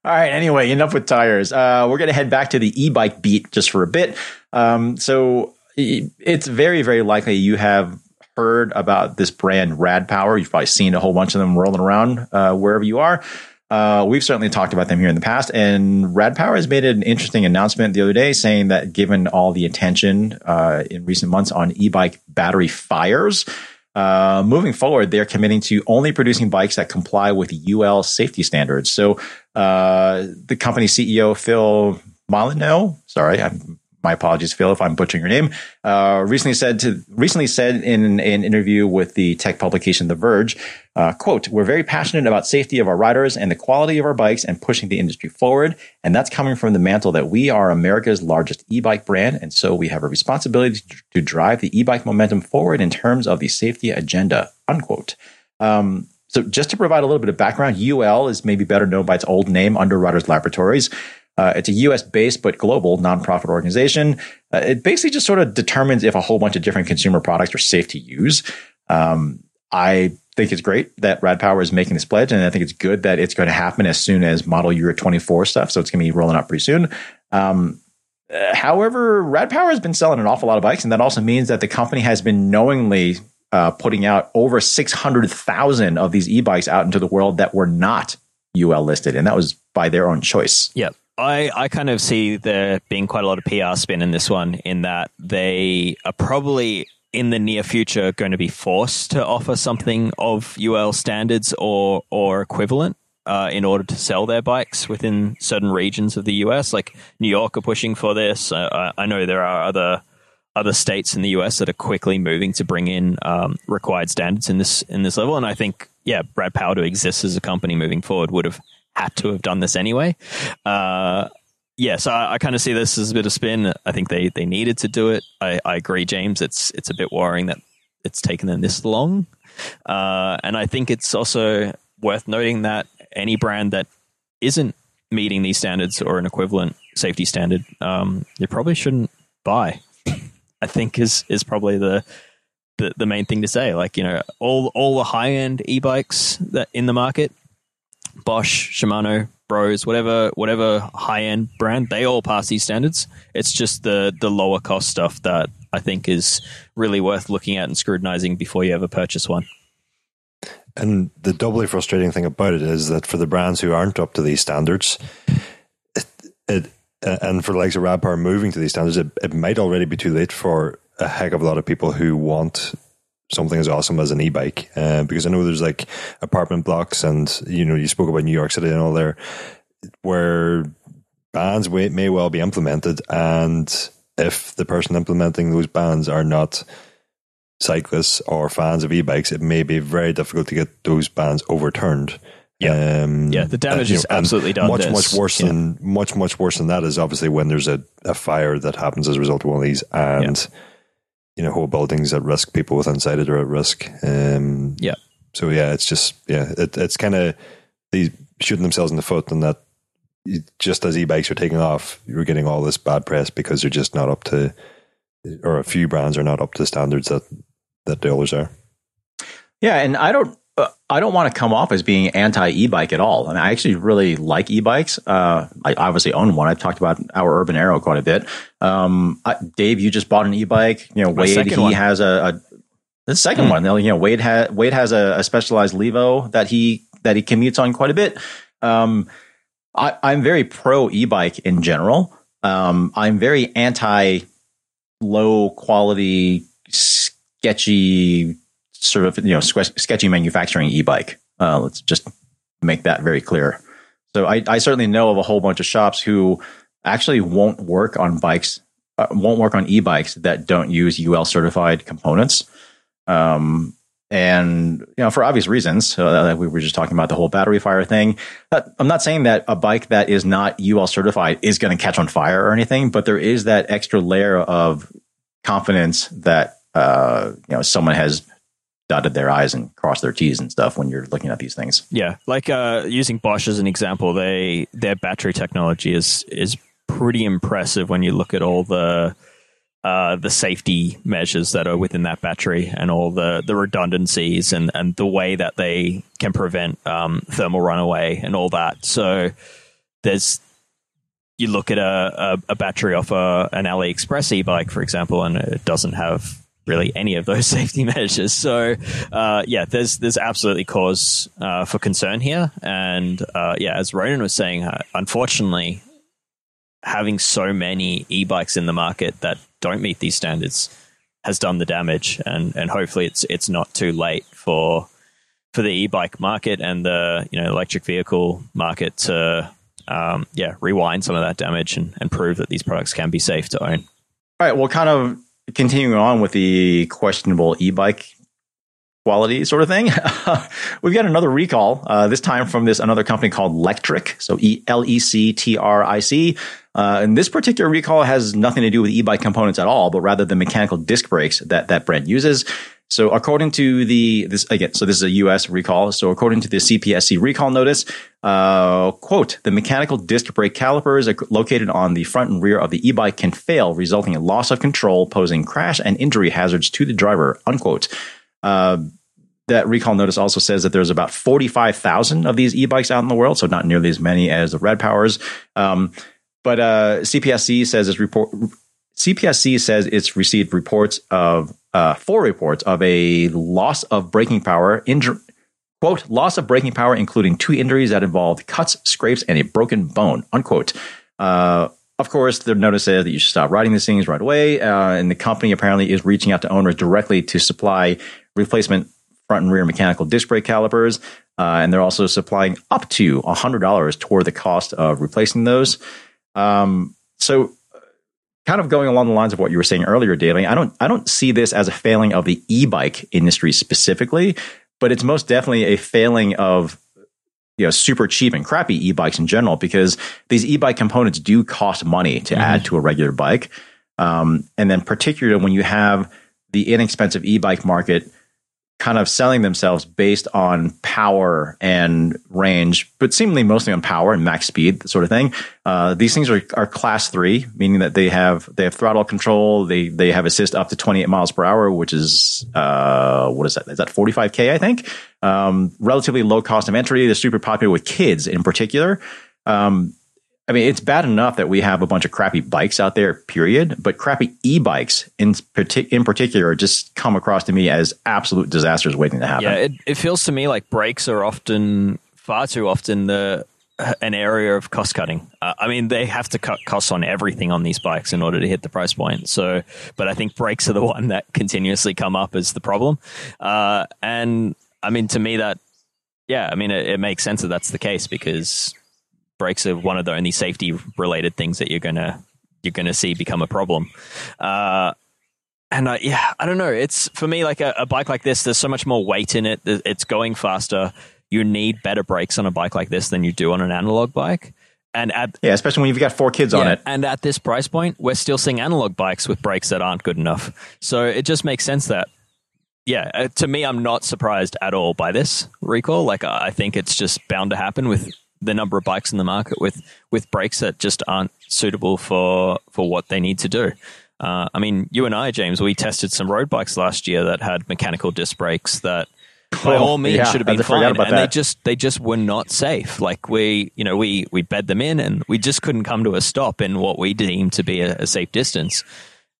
right, anyway, enough with tires. Uh we're gonna head back to the e-bike beat just for a bit. Um so it's very very likely you have heard about this brand Rad Power. You've probably seen a whole bunch of them rolling around uh, wherever you are. Uh, we've certainly talked about them here in the past, and Rad Power has made an interesting announcement the other day saying that given all the attention uh, in recent months on e-bike battery fires, uh, moving forward, they're committing to only producing bikes that comply with U L safety standards. So uh, the company C E O, Phil Molyneux, sorry, I'm My apologies, Phil, if I'm butchering your name. Uh, recently said to recently said in an interview with the tech publication The Verge, uh, quote, "We're very passionate about safety of our riders and the quality of our bikes and pushing the industry forward. And that's coming from the mantle that we are America's largest e-bike brand. And so we have a responsibility to drive the e-bike momentum forward in terms of the safety agenda," unquote. Um, so just to provide a little bit of background, U L is maybe better known by its old name, Under Riders Laboratories. Uh, it's a U S-based but global nonprofit organization. Uh, it basically just sort of determines if a whole bunch of different consumer products are safe to use. Um, I think it's great that Rad Power is making this pledge, and I think it's good that it's going to happen as soon as model year twenty-four stuff. So it's going to be rolling out pretty soon. Um, uh, however, Rad Power has been selling an awful lot of bikes, and that also means that the company has been knowingly uh, putting out over six hundred thousand of these e-bikes out into the world that were not U L listed, and that was by their own choice. Yeah. I, I kind of see there being quite a lot of P R spin in this one, in that they are probably in the near future going to be forced to offer something of U L standards or or equivalent uh, in order to sell their bikes within certain regions of the U S. Like New York are pushing for this. Uh, I know there are other other states in the U S that are quickly moving to bring in um, required standards in this in this level. And I think, yeah, Rad Power to exist as a company moving forward would have had to have done this anyway. Uh, yeah, so I, I kind of see this as a bit of spin. I think they, they needed to do it. I, I agree, James. It's it's a bit worrying that it's taken them this long. Uh, and I think it's also worth noting that any brand that isn't meeting these standards or an equivalent safety standard, um, you probably shouldn't buy, I think is is probably the... The, the main thing to say. Like, you know, all all the high end e-bikes that in the market, Bosch, Shimano, Bros, whatever whatever high end brand, they all pass these standards. It's just the the lower cost stuff that I think is really worth looking at and scrutinizing before you ever purchase one. And the doubly frustrating thing about it is that for the brands who aren't up to these standards, it, it and for the likes of Rad Power moving to these standards, it, it might already be too late for a heck of a lot of people who want something as awesome as an e-bike, uh, because I know there's like apartment blocks, and you know, you spoke about New York City and all there, where bans may well be implemented, and if the person implementing those bans are not cyclists or fans of e-bikes, it may be very difficult to get those bans overturned. Yeah, um, yeah, the damage uh, you know, is absolutely done. Much, this. much worse yeah. than much, much worse than that is obviously when there's a, a fire that happens as a result of one of these, and. Yeah. You know, whole buildings at risk, people with insight are at risk. Um, yeah. So, yeah, it's just, yeah, it, it's kind of these shooting themselves in the foot, and that just as e-bikes are taking off, you're getting all this bad press because they're just not up to, or a few brands are not up to standards that, that the others are. Yeah. And I don't, uh, I don't want to come off as being anti e-bike at all. And I actually really like e-bikes. Uh, I obviously own one. I've talked about our Urban Aero quite a bit. Um, I, Dave, you just bought an e-bike. You know, My Wade, he one. has a, a the second mm. one. You know, Wade has Wade has a, a Specialized Levo that he that he commutes on quite a bit. Um, I, I'm very pro e-bike in general. Um, I'm very anti low quality, sketchy. Sort of, you know, sketchy manufacturing e-bike. Uh, let's just make that very clear. So I, I certainly know of a whole bunch of shops who actually won't work on bikes, uh, won't work on e-bikes that don't use U L certified components. Um, and, you know, for obvious reasons, uh, we were just talking about the whole battery fire thing. But I'm not saying that a bike that is not U L certified is going to catch on fire or anything, but there is that extra layer of confidence that, uh, you know, someone has dotted their I's and crossed their T's and stuff when you're looking at these things. Yeah. Like uh, using Bosch as an example, they their battery technology is is pretty impressive when you look at all the uh, the safety measures that are within that battery, and all the, the redundancies, and, and the way that they can prevent um, thermal runaway and all that. So there's you look at a, a, a battery off a, an AliExpress e-bike, for example, and it doesn't have really any of those safety measures. So, uh, yeah, there's there's absolutely cause uh, for concern here. And, uh, yeah, as Ronan was saying, uh, unfortunately, having so many e-bikes in the market that don't meet these standards has done the damage. And, and hopefully it's it's not too late for for the e-bike market and the you know electric vehicle market to, um, yeah, rewind some of that damage and, and prove that these products can be safe to own. All right, well, kind of continuing on with the questionable e-bike quality sort of thing, we've got another recall, uh, this time from this another company called Lectric, so E L E C T R I C. Uh, and this particular recall has nothing to do with e-bike components at all, but rather the mechanical disc brakes that, that Brent uses. So according to the, this again, so this is a U S recall. So according to the C P S C recall notice, uh, quote, the mechanical disc brake calipers are located on the front and rear of the e-bike can fail, resulting in loss of control, posing crash and injury hazards to the driver, unquote. Uh, that recall notice also says that there's about forty-five thousand of these e-bikes out in the world, so not nearly as many as the Rad Powers. Um, but uh, C P S C says its report. C P S C says it's received reports of uh, four reports of a loss of braking power, inju- quote, loss of braking power, including two injuries that involved cuts, scrapes, and a broken bone, unquote. Uh, Of course, the notice says that you should stop riding these things right away, uh, and the company apparently is reaching out to owners directly to supply replacement front and rear mechanical disc brake calipers, uh, and they're also supplying up to one hundred dollars toward the cost of replacing those. Um, so, kind of going along the lines of what you were saying earlier, Dave, I don't, I don't see this as a failing of the e-bike industry specifically, but it's most definitely a failing of, you know, super cheap and crappy e-bikes in general, because these e-bike components do cost money to mm-hmm. add to a regular bike. Um, and then particularly when you have the inexpensive e-bike market kind of selling themselves based on power and range, but seemingly mostly on power and max speed, that sort of thing. Uh, these things are, are class three, meaning that they have, they have throttle control. They, they have assist up to twenty-eight miles per hour, which is, uh, what is that? Is that forty-five K, I think? Um, relatively low cost of entry. They're super popular with kids in particular. Um, I mean, it's bad enough that we have a bunch of crappy bikes out there, period. But crappy e-bikes in, partic- in particular just come across to me as absolute disasters waiting to happen. Yeah, it, it feels to me like brakes are often, far too often, the an area of cost cutting. Uh, I mean, they have to cut costs on everything on these bikes in order to hit the price point. So, but I think brakes are the one that continuously come up as the problem. Uh, and I mean, to me that, yeah, I mean, it, it makes sense that that's the case, because brakes are one of the only safety-related things that you're gonna you're gonna see become a problem, uh, and I, yeah, I don't know. It's for me like a, a bike like this. There's so much more weight in it. It's going faster. You need better brakes on a bike like this than you do on an analog bike. And at, yeah, especially when you've got four kids yeah, on it. And at this price point, we're still seeing analog bikes with brakes that aren't good enough. So it just makes sense that, yeah, uh, to me, I'm not surprised at all by this recall. Like I, I think it's just bound to happen with the number of bikes in the market with, with brakes that just aren't suitable for, for what they need to do. Uh, I mean, you and I, James, we tested some road bikes last year that had mechanical disc brakes that by all means yeah, should have been fine. And that. they just, they just were not safe. Like we, you know, we, we bed them in and we just couldn't come to a stop in what we deemed to be a, a safe distance.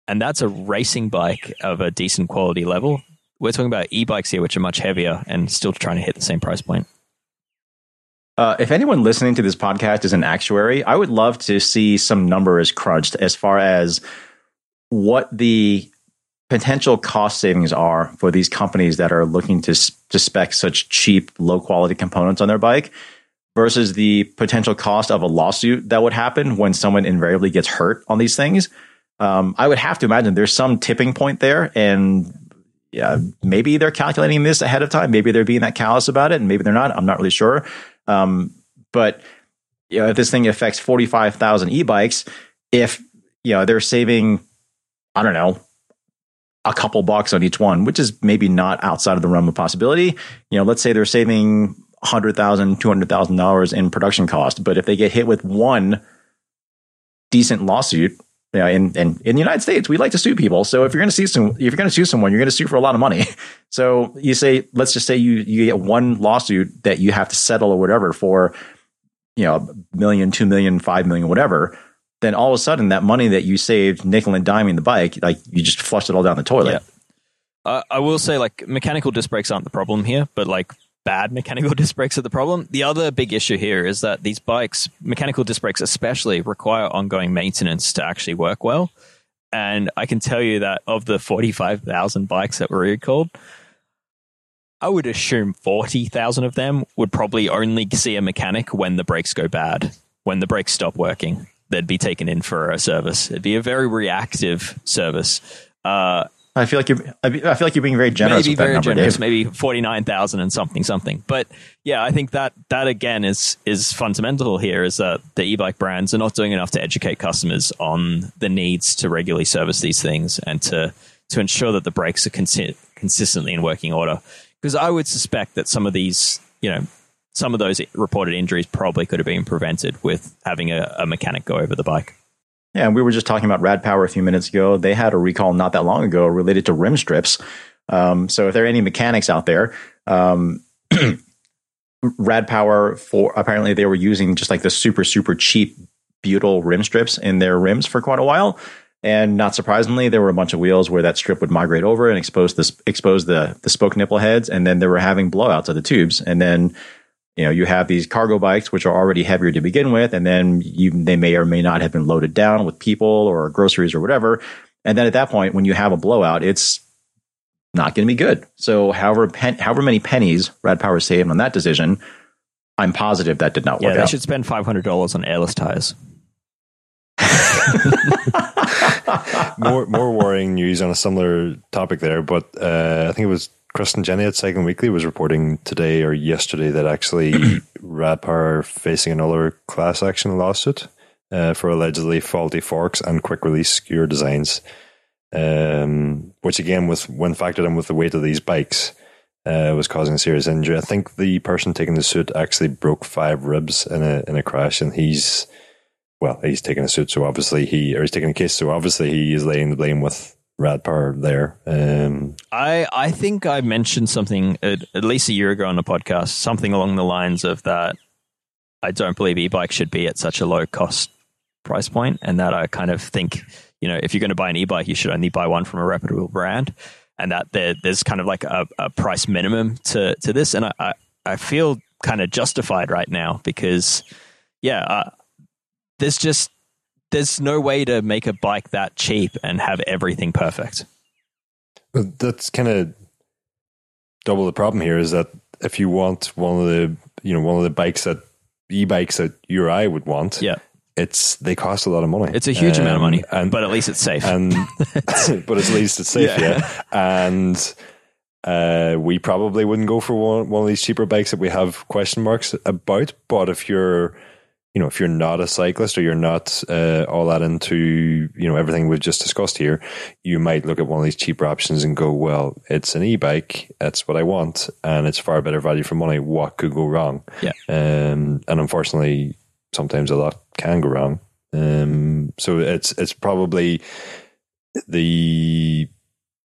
And that's a racing bike of a decent quality level. We're talking about e-bikes here, which are much heavier and still trying to hit the same price point. Uh, if anyone listening to this podcast is an actuary, I would love to see some numbers crunched as far as what the potential cost savings are for these companies that are looking to, to spec such cheap, low-quality components on their bike versus the potential cost of a lawsuit that would happen when someone invariably gets hurt on these things. Um, I would have to imagine there's some tipping point there, and yeah, maybe they're calculating this ahead of time. Maybe they're being that callous about it, and maybe they're not. I'm not really sure. Um, but you know, if this thing affects forty-five thousand e-bikes, if, you know, they're saving, I don't know, a couple bucks on each one, which is maybe not outside of the realm of possibility. You know, let's say they're saving one hundred thousand dollars, two hundred thousand dollars in production cost. But if they get hit with one decent lawsuit, you know, in, in, in the United States, we like to sue people. So if you're going to sue some, if you're going to sue someone, you're going to sue for a lot of money. So you say, let's just say you, you get one lawsuit that you have to settle or whatever for, you know, a million, two million, five million, whatever. Then all of a sudden that money that you saved nickel and diming the bike, like you just flushed it all down the toilet. Yeah. Uh, I will say like mechanical disc brakes aren't the problem here, but like bad mechanical disc brakes are the problem. The other big issue here is that these bikes, mechanical disc brakes especially, require ongoing maintenance to actually work well. And I can tell you that of the forty-five thousand bikes that were recalled, I would assume forty thousand of them would probably only see a mechanic when the brakes go bad, when the brakes stop working. They'd be taken in for a service. It'd be a very reactive service. Uh, I feel like you're. I feel like you're being very generous. Maybe with that very number, generous. Dave. Maybe forty-nine thousand and something, something. But yeah, I think that that again is is fundamental here. Is that the e-bike brands are not doing enough to educate customers on the needs to regularly service these things and to to ensure that the brakes are consi- consistently in working order. Because I would suspect that some of these, you know, some of those reported injuries probably could have been prevented with having a, a mechanic go over the bike. Yeah, and we were just talking about Rad Power a few minutes ago. They had a recall not that long ago related to rim strips. Um, so if there are any mechanics out there, um, Rad Power, for apparently they were using just like the super, super cheap butyl rim strips in their rims for quite a while. And not surprisingly, there were a bunch of wheels where that strip would migrate over and expose the, expose the, the spoke nipple heads. And then they were having blowouts of the tubes. And then, you know, you have these cargo bikes, which are already heavier to begin with. And then you, they may or may not have been loaded down with people or groceries or whatever. And then at that point, when you have a blowout, it's not going to be good. So however pen, however many pennies Rad Power saved on that decision, I'm positive that did not yeah, work out. Yeah, they should spend five hundred dollars on airless tires. more more worrying news on a similar topic there, but uh, I think it was Kristen Jenny at Cycling Weekly was reporting today or yesterday that actually Rad Power are facing another class action lawsuit uh, for allegedly faulty forks and quick release skewer designs. Um, which again, with when factored in with the weight of these bikes, uh, was causing serious injury. I think the person taking the suit actually broke five ribs in a in a crash, and he's well, he's taking a suit, so obviously he or he's taking a case, so obviously he is laying the blame with Rad Power there. Um, I I think I mentioned something at, at least a year ago on the podcast, something along the lines of that I don't believe e-bikes should be at such a low cost price point, and that I kind of think, you know, if you're going to buy an e-bike, you should only buy one from a reputable brand, and that there, there's kind of like a, a price minimum to, to this. And I, I, I feel kind of justified right now because, yeah, uh, there's just there's no way to make a bike that cheap and have everything perfect. That's kind of double the problem here, is that if you want one of the, you know, one of the bikes that e-bikes that you or I would want, yeah. It's they cost a lot of money. It's a huge um, amount of money, and, but at least it's safe. And, but at least it's safe, yeah. yeah. And uh, we probably wouldn't go for one, one of these cheaper bikes that we have question marks about. But if you're, you know, if you're not a cyclist or you're not uh, all that into, you know, everything we've just discussed here, you might look at one of these cheaper options and go, well, it's an e-bike. That's what I want, and it's far better value for money. What could go wrong? Yeah. Um, and unfortunately, sometimes a lot can go wrong. Um, so it's it's probably the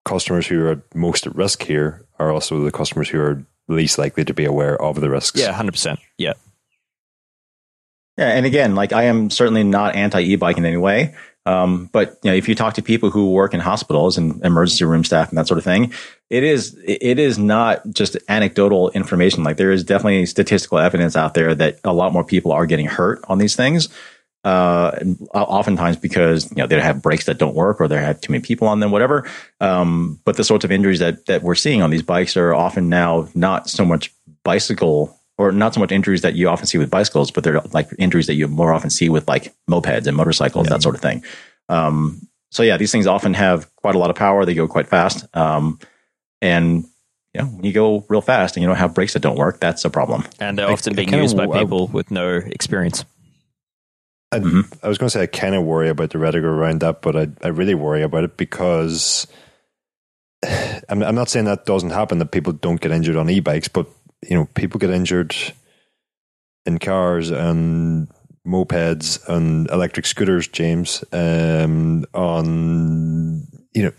customers who are most at risk here are also the customers who are least likely to be aware of the risks. Yeah, one hundred percent. Yeah. Yeah, and again, like I am certainly not anti-e-bike in any way, um, but you know, if you talk to people who work in hospitals and emergency room staff and that sort of thing, it is it is not just anecdotal information. Like there is definitely statistical evidence out there that a lot more people are getting hurt on these things, uh, and oftentimes because you know they have brakes that don't work or they have too many people on them, whatever. Um, but the sorts of injuries that that we're seeing on these bikes are often now not so much bicycle. Or not so much injuries that you often see with bicycles, but they're like injuries that you more often see with like mopeds and motorcycles, yeah. that sort of thing. Um, so yeah, these things often have quite a lot of power. They go quite fast. Um, and you know, when you go real fast and you don't have brakes that don't work, that's a problem. And they're often I, being I used of, by people I, with no experience. I, mm-hmm. I was going to say, I kind of worry about the rhetoric around that, but I, I really worry about it because I'm, I'm not saying that doesn't happen, that people don't get injured on e-bikes, but you know, people get injured in cars and mopeds and electric scooters, James, um, on, you know,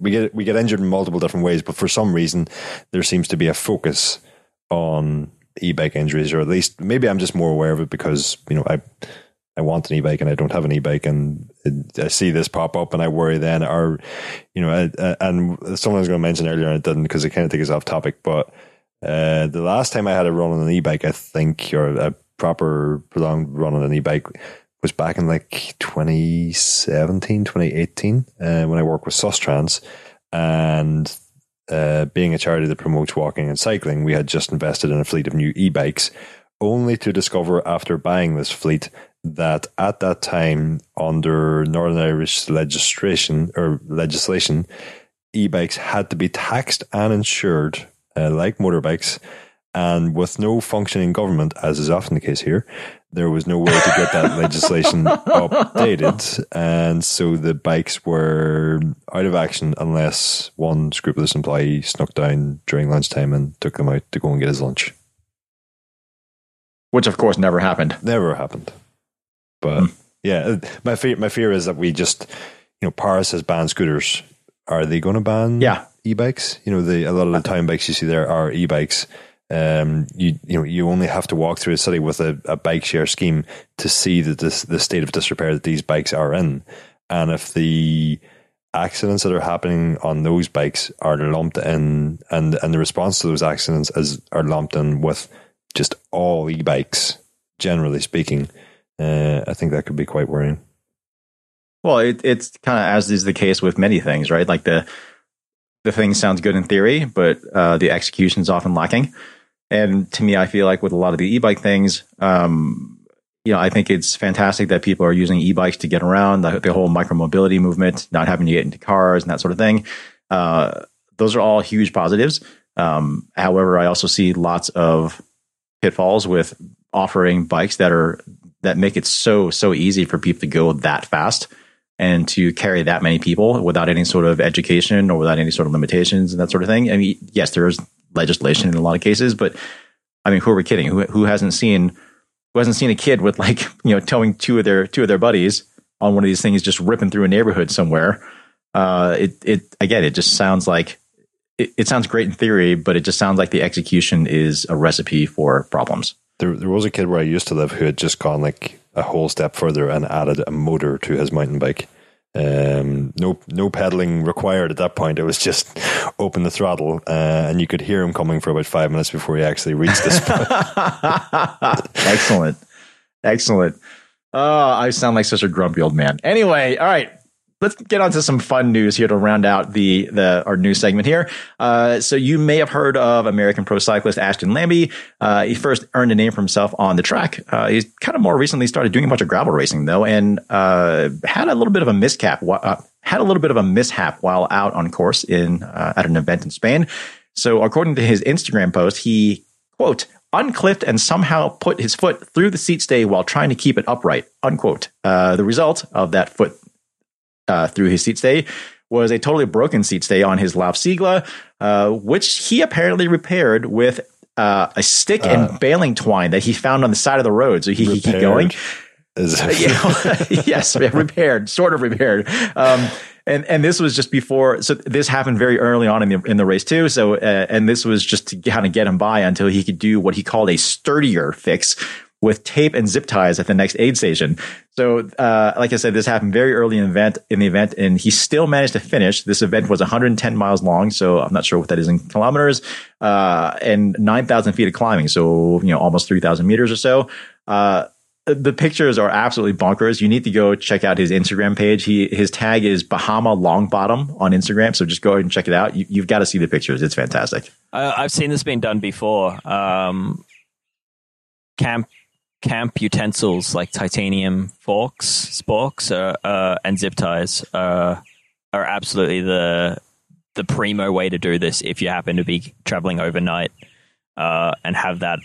we get, we get injured in multiple different ways, but for some reason there seems to be a focus on e-bike injuries, or at least maybe I'm just more aware of it because, you know, I, I want an e-bike and I don't have an e-bike, and I see this pop up and I worry then, or, you know, I, I, and someone was going to mention earlier and it didn't because it kind of takes us off topic, but Uh, the last time I had a run on an e-bike, I think, or a proper prolonged run on an e-bike, was back in like twenty seventeen, twenty eighteen, uh, when I worked with Sustrans. And uh, being a charity that promotes walking and cycling, we had just invested in a fleet of new e-bikes, only to discover after buying this fleet that at that time, under Northern Irish legislation, or legislation, e-bikes had to be taxed and insured, Uh, like motorbikes, And with no functioning government, as is often the case here, there was no way to get that legislation updated. And so the bikes were out of action unless one scrupulous employee snuck down during lunchtime and took them out to go and get his lunch. Which, of course, never happened. Never happened. But, mm. yeah, my fear, my fear is that we just, you know, Paris has banned scooters. Are they going to ban yeah. e-bikes? You know, the, a lot of the town bikes you see there are e-bikes. Um, you you know you only have to walk through a city with a, a bike share scheme to see that this the state of disrepair that these bikes are in, and if the accidents that are happening on those bikes are lumped in, and and the response to those accidents is are lumped in with just all e-bikes, generally speaking, uh, I think that could be quite worrying. Well, it, it's kind of as is the case with many things, right? Like the the thing sounds good in theory, but uh, the execution is often lacking. And to me, I feel like with a lot of the e-bike things, um, you know, I think it's fantastic that people are using e-bikes to get around, the, the whole micromobility movement, not having to get into cars and that sort of thing. Uh, those are all huge positives. Um, however, I also see lots of pitfalls with offering bikes that are that make it so, so easy for people to go that fast and to carry that many people without any sort of education or without any sort of limitations and that sort of thing. I mean, yes, there is legislation in a lot of cases, but I mean, who are we kidding? Who who hasn't seen who hasn't seen a kid with, like, you know, towing two of their two of their buddies on one of these things, just ripping through a neighborhood somewhere? Uh, it it again, it just sounds like it, it sounds great in theory, but it just sounds like the execution is a recipe for problems. There there was a kid where I used to live who had just gone like a whole step further and added a motor to his mountain bike. Um, no, no pedaling required at that point. It was just open the throttle, uh, and you could hear him coming for about five minutes before he actually reached this point. Excellent. Excellent. Oh, I sound like such a grumpy old man. Anyway. All right. Let's get on to some fun news here to round out the, the our news segment here. Uh, so you may have heard of American pro cyclist Ashton Lambie. Uh, he first earned a name for himself on the track. Uh, he's kind of more recently started doing a bunch of gravel racing, though, and uh, had a little bit of a mishap. Uh, had a little bit of a mishap while out on course in uh, at an event in Spain. So according to his Instagram post, he, quote, unclipped and somehow put his foot through the seat stay while trying to keep it upright, unquote. Uh, the result of that foot Uh, through his seat stay was a totally broken seat stay on his Lauf Sigla, uh, which he apparently repaired with uh, a stick uh, and baling twine that he found on the side of the road. So he could keep going. Is that you know, yes, repaired, sort of repaired. Um, and and this was just before. So this happened very early on in the in the race too. So uh, and this was just to kind of get him by until he could do what he called a sturdier fix with tape and zip ties at the next aid station. So, uh, like I said, this happened very early in the event, in the event, and he still managed to finish. This event was one hundred ten miles long, so I'm not sure what that is in kilometers, uh, and nine thousand feet of climbing, so, you know, almost three thousand meters or so. Uh, the pictures are absolutely bonkers. You need to go check out his Instagram page. He His tag is Bahama Longbottom on Instagram, so just go ahead and check it out. You, you've got to see the pictures. It's fantastic. Uh, I've seen this being done before. Um, camp. Camp utensils like titanium forks, sporks, uh, uh, and zip ties uh, are absolutely the the primo way to do this if you happen to be traveling overnight uh, and have that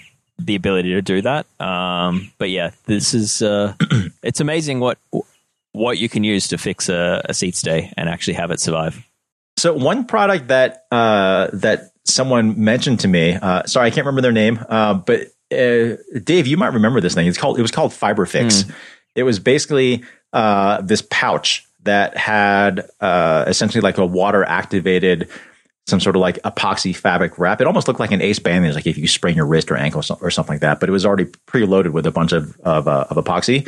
the ability to do that. Um, but yeah, this is uh, it's amazing what what you can use to fix a, a seat stay and actually have it survive. So one product that uh, that someone mentioned to me, uh, sorry, I can't remember their name, uh, but. Uh, Dave, you might remember this thing. It's called. It was called FiberFix. Mm. It was basically uh, this pouch that had uh, essentially like a water activated, some sort of like epoxy fabric wrap. It almost looked like an ace bandage, like if you sprain your wrist or ankle or something like that. But it was already preloaded with a bunch of of, uh, of epoxy.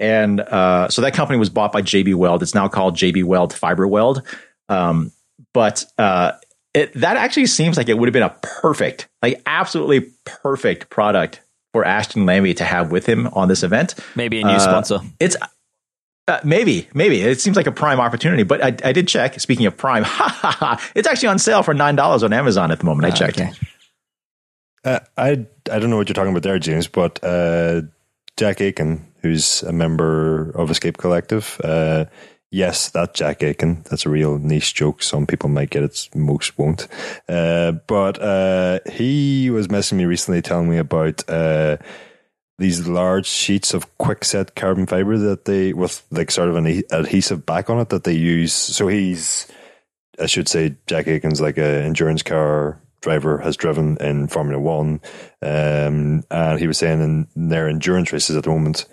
And uh, so that company was bought by J B Weld. It's now called J B Weld FiberWeld. Um, but uh, It, that actually seems like it would have been a perfect, like absolutely perfect product for Ashton Lambie to have with him on this event. Maybe a new uh, sponsor. It's uh, maybe, maybe it seems like a prime opportunity, but I, I did check. Speaking of prime, it's actually on sale for nine dollars on Amazon at the moment. Oh, I checked. Okay. Uh, I, I don't know what you're talking about there, James, but uh, Jack Aitken, who's a member of Escape Collective, uh, Yes, that Jack Aitken. That's a real niche joke. Some people might get it, most won't. Uh, but uh, he was messaging me recently telling me about uh, these large sheets of quickset carbon fiber that they, with like sort of an adhesive back on it that they use. So he's, I should say, Jack Aitken's like an endurance car driver, has driven in Formula One. Um, and he was saying in their endurance races at the moment,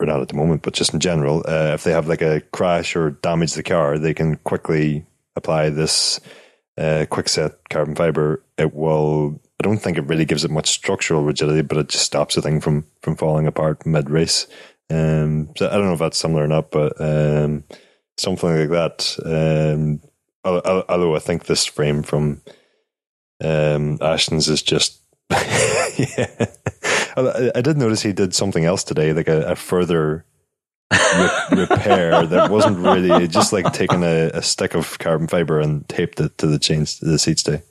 or not at the moment, but just in general, uh, if they have like a crash or damage the car, they can quickly apply this uh, quickset carbon fiber. It will, I don't think it really gives it much structural rigidity, but it just stops the thing from, from falling apart mid-race. Um, so I don't know if that's similar or not, but um, something like that. Um, although I think this frame from um, Ashton's is just... yeah. I did notice he did something else today, like a, a further re- repair that wasn't really just like taking a, a stick of carbon fiber and taped it to the chains, to the seats today.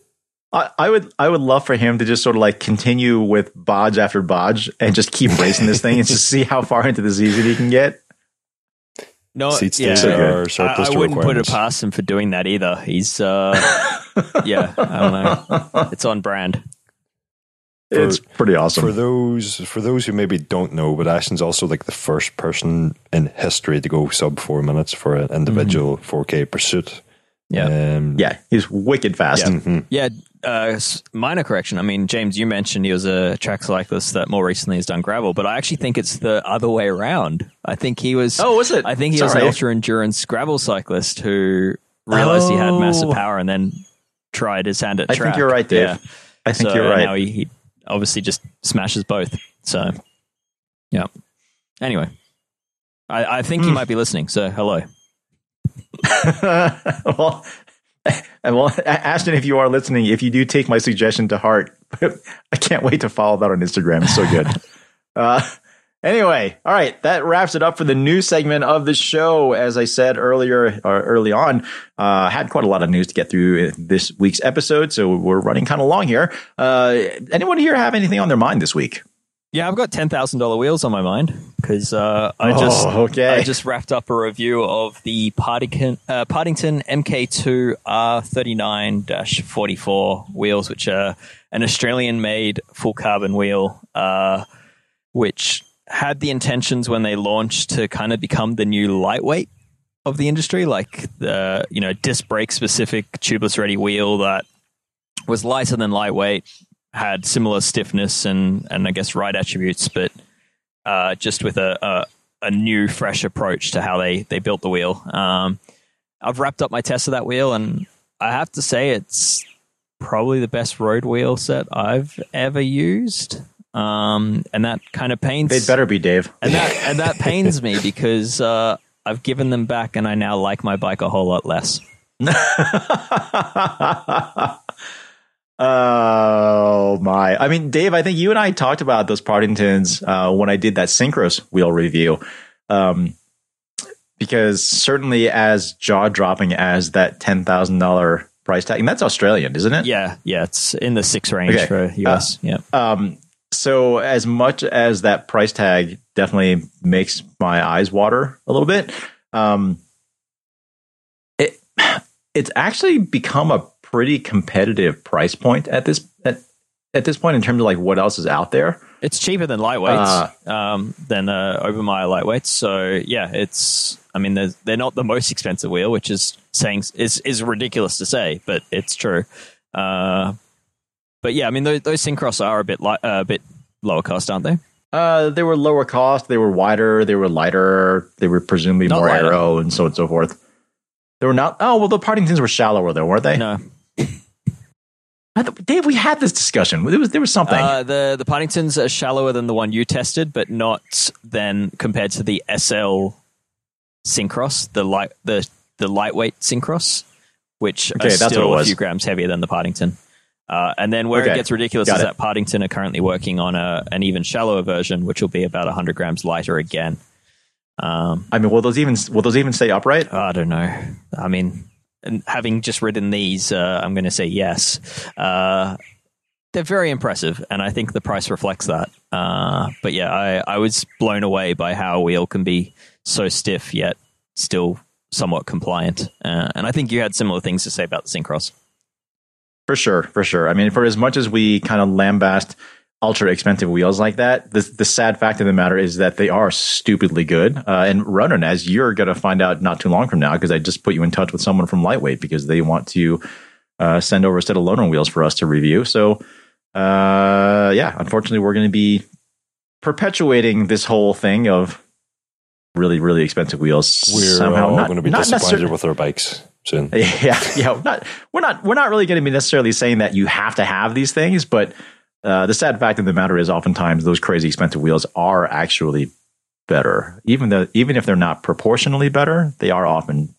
I, I would, I would love for him to just sort of like continue with bodge after bodge and just keep racing this thing and just see how far into the season he can get. No, seats yeah, are surplus I, I wouldn't put it past him for doing that either. He's, uh, yeah, I don't know. It's on brand. For, it's pretty awesome. For those for those who maybe don't know, but Ashton's also like the first person in history to go sub four minutes for an individual mm-hmm. four K pursuit. Yeah, um, yeah, he's wicked fast. Yeah, mm-hmm. yeah uh, minor correction. I mean, James, you mentioned he was a track cyclist that more recently has done gravel, but I actually think it's the other way around. I think he was. Oh, was it? I think he Sorry. was an ultra endurance gravel cyclist who realized oh. he had massive power and then tried his hand at track. I think you're right, Dave. Yeah. I think so you're right. Now he, he obviously just smashes both. So, yeah. Anyway, I, I think mm. he might be listening, so hello. well, well, Ashton, if you are listening, if you do take my suggestion to heart, I can't wait to follow that on Instagram. It's so good. uh, anyway, all right, that wraps it up for the news segment of the show. As I said earlier, or early on, I uh, had quite a lot of news to get through this week's episode, so we're running kind of long here. Uh, anyone here have anything on their mind this week? Yeah, I've got ten thousand dollars wheels on my mind because uh, I oh, just okay. I just wrapped up a review of the Partington, uh, Partington M K two R thirty-nine forty-four wheels, which are an Australian-made full carbon wheel, uh, which had the intentions when they launched to kind of become the new lightweight of the industry, like the, you know, disc brake specific tubeless ready wheel that was lighter than lightweight, had similar stiffness and, and I guess ride attributes, but uh, just with a, a a new fresh approach to how they, they built the wheel. Um, I've wrapped up my test of that wheel, and I have to say it's probably the best road wheel set I've ever used. Um, and that kind of pains. They'd better be, Dave. And that and that pains me because uh, I've given them back, and I now like my bike a whole lot less. Oh my! I mean, Dave, I think you and I talked about those Partingtons uh, when I did that Syncros wheel review, um, because certainly as jaw dropping as that ten thousand dollar price tag, and that's Australian, isn't it? Yeah, yeah, it's in the six range okay. for U S. Uh, yeah. Um, So as much as that price tag definitely makes my eyes water a little bit, um, it it's actually become a pretty competitive price point at this at, at this point in terms of like what else is out there. It's cheaper than lightweights, uh, um, than uh, Obermeyer lightweights. So yeah, it's I mean they're, they're not the most expensive wheel, which is saying is is ridiculous to say, but it's true. Uh, But yeah, I mean, those, those Syncros are a bit li- uh, a bit lower cost, aren't they? Uh, they were lower cost. They were wider. They were lighter. They were presumably not more lighter. Aero and so on and so forth. They were not. Oh, well, the Partingtons were shallower, though, weren't they? No. I th- Dave, we had this discussion. There was there was something. Uh, the the Partingtons are shallower than the one you tested, but not then compared to the S L Syncros, the light the the lightweight Syncros, which okay, are still a few grams heavier than the Partington. Uh, and then where okay. it gets ridiculous Got is it. that Partington are currently working on a, an even shallower version, which will be about one hundred grams lighter again. Um, I mean, will those even will those even stay upright? I don't know. I mean, and having just ridden these, uh, I'm going to say yes. Uh, they're very impressive, and I think the price reflects that. Uh, but yeah, I, I was blown away by how a wheel can be so stiff yet still somewhat compliant. Uh, and I think you had similar things to say about the Syncros. For sure, for sure. I mean, for as much as we kind of lambast ultra expensive wheels like that, the, the sad fact of the matter is that they are stupidly good. Uh, and Ronan, as you're going to find out not too long from now, because I just put you in touch with someone from Lightweight because they want to uh, send over a set of Ronan wheels for us to review. So, uh, yeah, unfortunately, we're going to be perpetuating this whole thing of really, really expensive wheels. We're somehow not going to be disappointed with our bikes soon. Yeah, yeah. Not, we're not. We're not really going to be necessarily saying that you have to have these things, but uh, the sad fact of the matter is, oftentimes those crazy expensive wheels are actually better. Even though, even if they're not proportionally better, they are often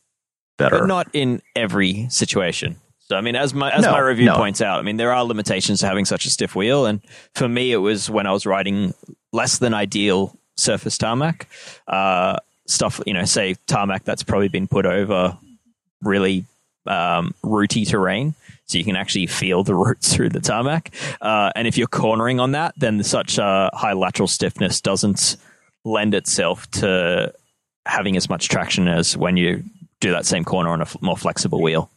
better. But not in every situation. So, I mean, as my as no, my review no. points out, I mean, there are limitations to having such a stiff wheel. And for me, it was when I was riding less than ideal surface tarmac uh, stuff. You know, say tarmac that's probably been put over really um, rooty terrain, so you can actually feel the roots through the tarmac. Uh, and if you're cornering on that, then such a high lateral stiffness doesn't lend itself to having as much traction as when you do that same corner on a f- more flexible wheel.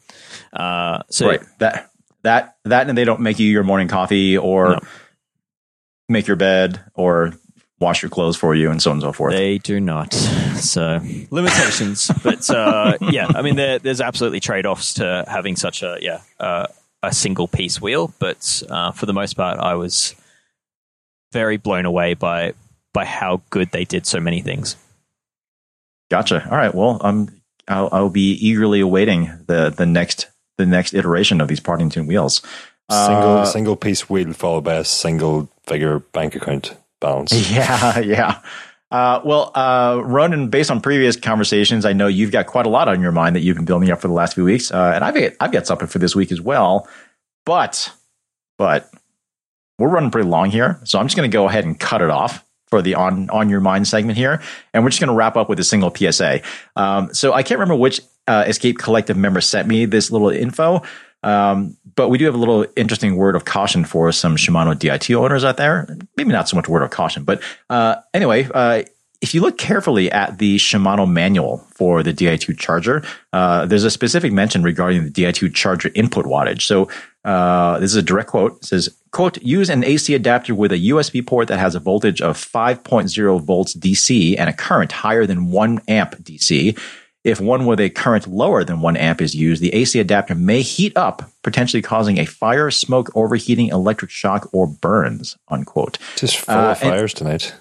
Uh, so right. that that that, and they don't make you your morning coffee or no. make your bed or wash your clothes for you, and so on and so forth. They do not. So limitations, but uh, yeah, I mean, there, there's absolutely trade-offs to having such a yeah uh, a single piece wheel. But uh, for the most part, I was very blown away by by how good they did so many things. Gotcha. All right. Well, I'm I'll, I'll be eagerly awaiting the the next the next iteration of these Partington wheels. Single uh, single piece wheel followed by a single figure bank account balance. Yeah, yeah. Uh, well, uh, Ronan, based on previous conversations, I know you've got quite a lot on your mind that you've been building up for the last few weeks, uh, and I've got, I've got something for this week as well. But, but we're running pretty long here, so I'm just going to go ahead and cut it off for the on on your mind segment here, and we're just going to wrap up with a single P S A. Um, so I can't remember which uh, Escape Collective member sent me this little info. Um, but we do have a little interesting word of caution for some Shimano D I two owners out there. Maybe not so much word of caution, but uh, anyway, uh, if you look carefully at the Shimano manual for the D I two charger, uh, there's a specific mention regarding the D I two charger input wattage. So uh, this is a direct quote. It says, quote, use an A C adapter with a U S B port that has a voltage of five point zero volts D C and a current higher than one amp D C. If one with a current lower than one amp is used, the A C adapter may heat up, potentially causing a fire, smoke, overheating, electric shock, or burns, unquote. Just full uh, of fires and, tonight.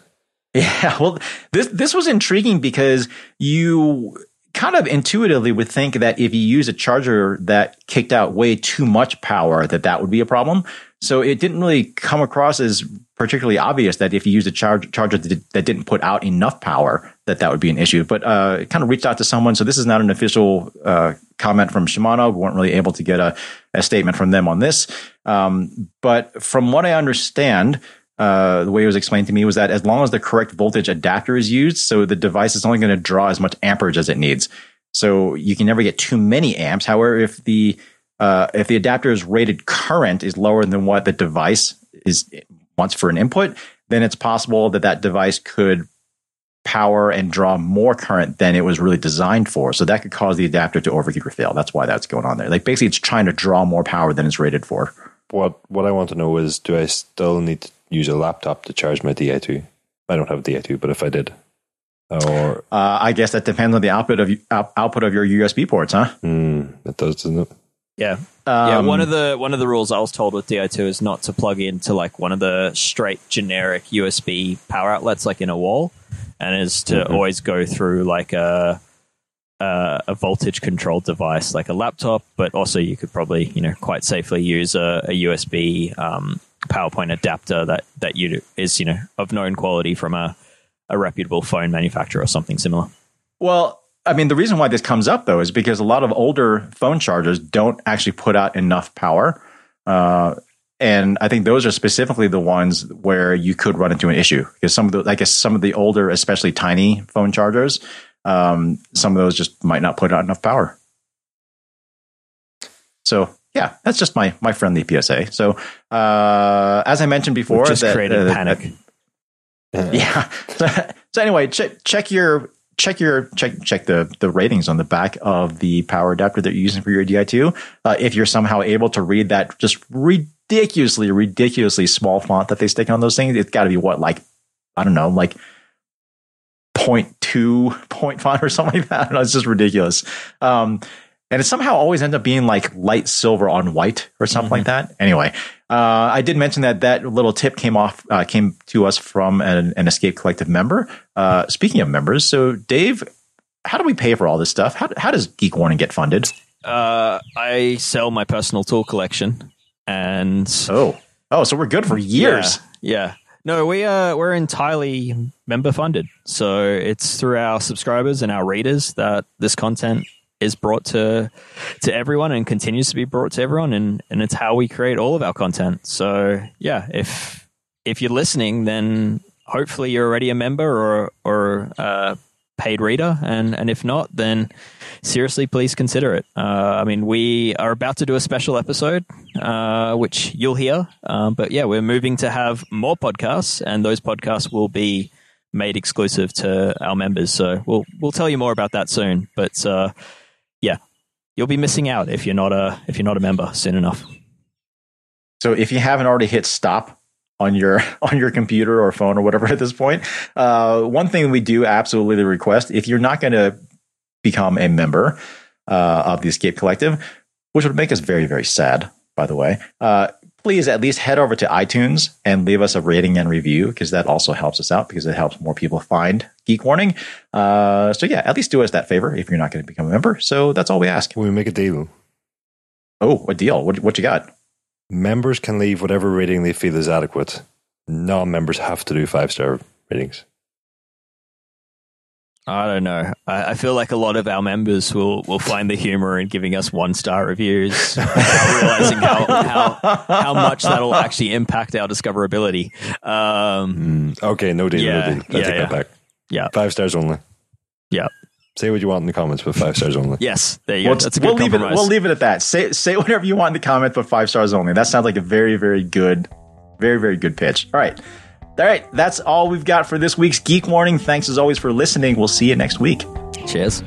Yeah, well, this this was intriguing because you kind of intuitively would think that if you use a charger that kicked out way too much power, that that would be a problem. So it didn't really come across as particularly obvious that if you used a charge, charger that, that didn't put out enough power, that that would be an issue. But uh, it kind of reached out to someone. So this is not an official uh, comment from Shimano. We weren't really able to get a, a statement from them on this. Um, but from what I understand, uh, the way it was explained to me was that as long as the correct voltage adapter is used, so the device is only going to draw as much amperage as it needs. So you can never get too many amps. However, if the uh, if the adapter's rated current is lower than what the device is wants for an input, then it's possible that that device could power and draw more current than it was really designed for. So that could cause the adapter to overheat or fail. That's why that's going on there. Like basically it's trying to draw more power than it's rated for. What what I want to know is, do I still need to use a laptop to charge my D I two? I don't have a D I two, but if I did. Or uh, I guess that depends on the output of out, output of your U S B ports, huh? Mm, it does, doesn't it? Yeah, um, yeah. One of the one of the rules I was told with D I two is not to plug into like one of the straight generic U S B power outlets, like in a wall, and is to mm-hmm. always go through like a a, a voltage controlled device, like a laptop. But also, you could probably you know quite safely use a, a U S B um, PowerPoint adapter that that you do, is you know of known quality from a a reputable phone manufacturer or something similar. Well, I mean, the reason why this comes up, though, is because a lot of older phone chargers don't actually put out enough power. Uh, and I think those are specifically the ones where you could run into an issue, because some of the, I guess some of the older, especially tiny phone chargers, um, some of those just might not put out enough power. So, yeah, that's just my my friendly P S A. So, uh, as I mentioned before, We've just that, created uh, panic. That, yeah. So, so anyway, ch- check your... check your check check the the ratings on the back of the power adapter that you're using for your D I two. Uh, if you're somehow able to read that just ridiculously, ridiculously small font that they stick on those things, it's got to be what, like, I don't know, like zero point two point font or something like that. I don't know, it's just ridiculous. Um, and it somehow always ends up being like light silver on white or something mm-hmm. like that. Anyway, uh, I did mention that that little tip came off, uh, came to us from an, an Escape Collective member. Uh, speaking of members, so Dave, how do we pay for all this stuff? How, how does Geek Warning get funded? Uh, I sell my personal tool collection, and oh, oh, so we're good for years. Yeah, yeah. No, we uh, we're entirely member funded, so it's through our subscribers and our readers that this content is brought to to everyone and continues to be brought to everyone, and and it's how we create all of our content. So yeah, if if you're listening, then hopefully you're already a member or or a paid reader, and and if not, then seriously please consider it. uh I mean, we are about to do a special episode uh which you'll hear, um but yeah, we're moving to have more podcasts, and those podcasts will be made exclusive to our members, so we'll we'll tell you more about that soon. But uh yeah, you'll be missing out if you're not a if you're not a member soon enough. So if you haven't already hit stop on your on your computer or phone or whatever at this point, uh, one thing we do absolutely request, if you're not going to become a member uh, of the Escape Collective, which would make us very, very sad, by the way, uh, please at least head over to iTunes and leave us a rating and review, because that also helps us out, because it helps more people find Geek Warning. Uh, so yeah, at least do us that favor if you're not going to become a member. So that's all we ask. We make a deal. Oh, a deal. What, what you got? Members can leave whatever rating they feel is adequate. Non-members have to do five-star ratings. I don't know. I, I feel like a lot of our members will, will find the humor in giving us one-star reviews, without realizing how, how how much that'll actually impact our discoverability. Um, mm, okay, no deal. Yeah, no deal. I'll yeah, take yeah. that back. Yeah, five stars only. Yeah. Say what you want in the comments, but five stars only. Yes, there you go. Well, that's a good we'll compromise. Leave it, we'll leave it at that. Say say whatever you want in the comments, but five stars only. That sounds like a very, very good, very, very good pitch. All right. All right, that's all we've got for this week's Geek Warning. Thanks, as always, for listening. We'll see you next week. Cheers.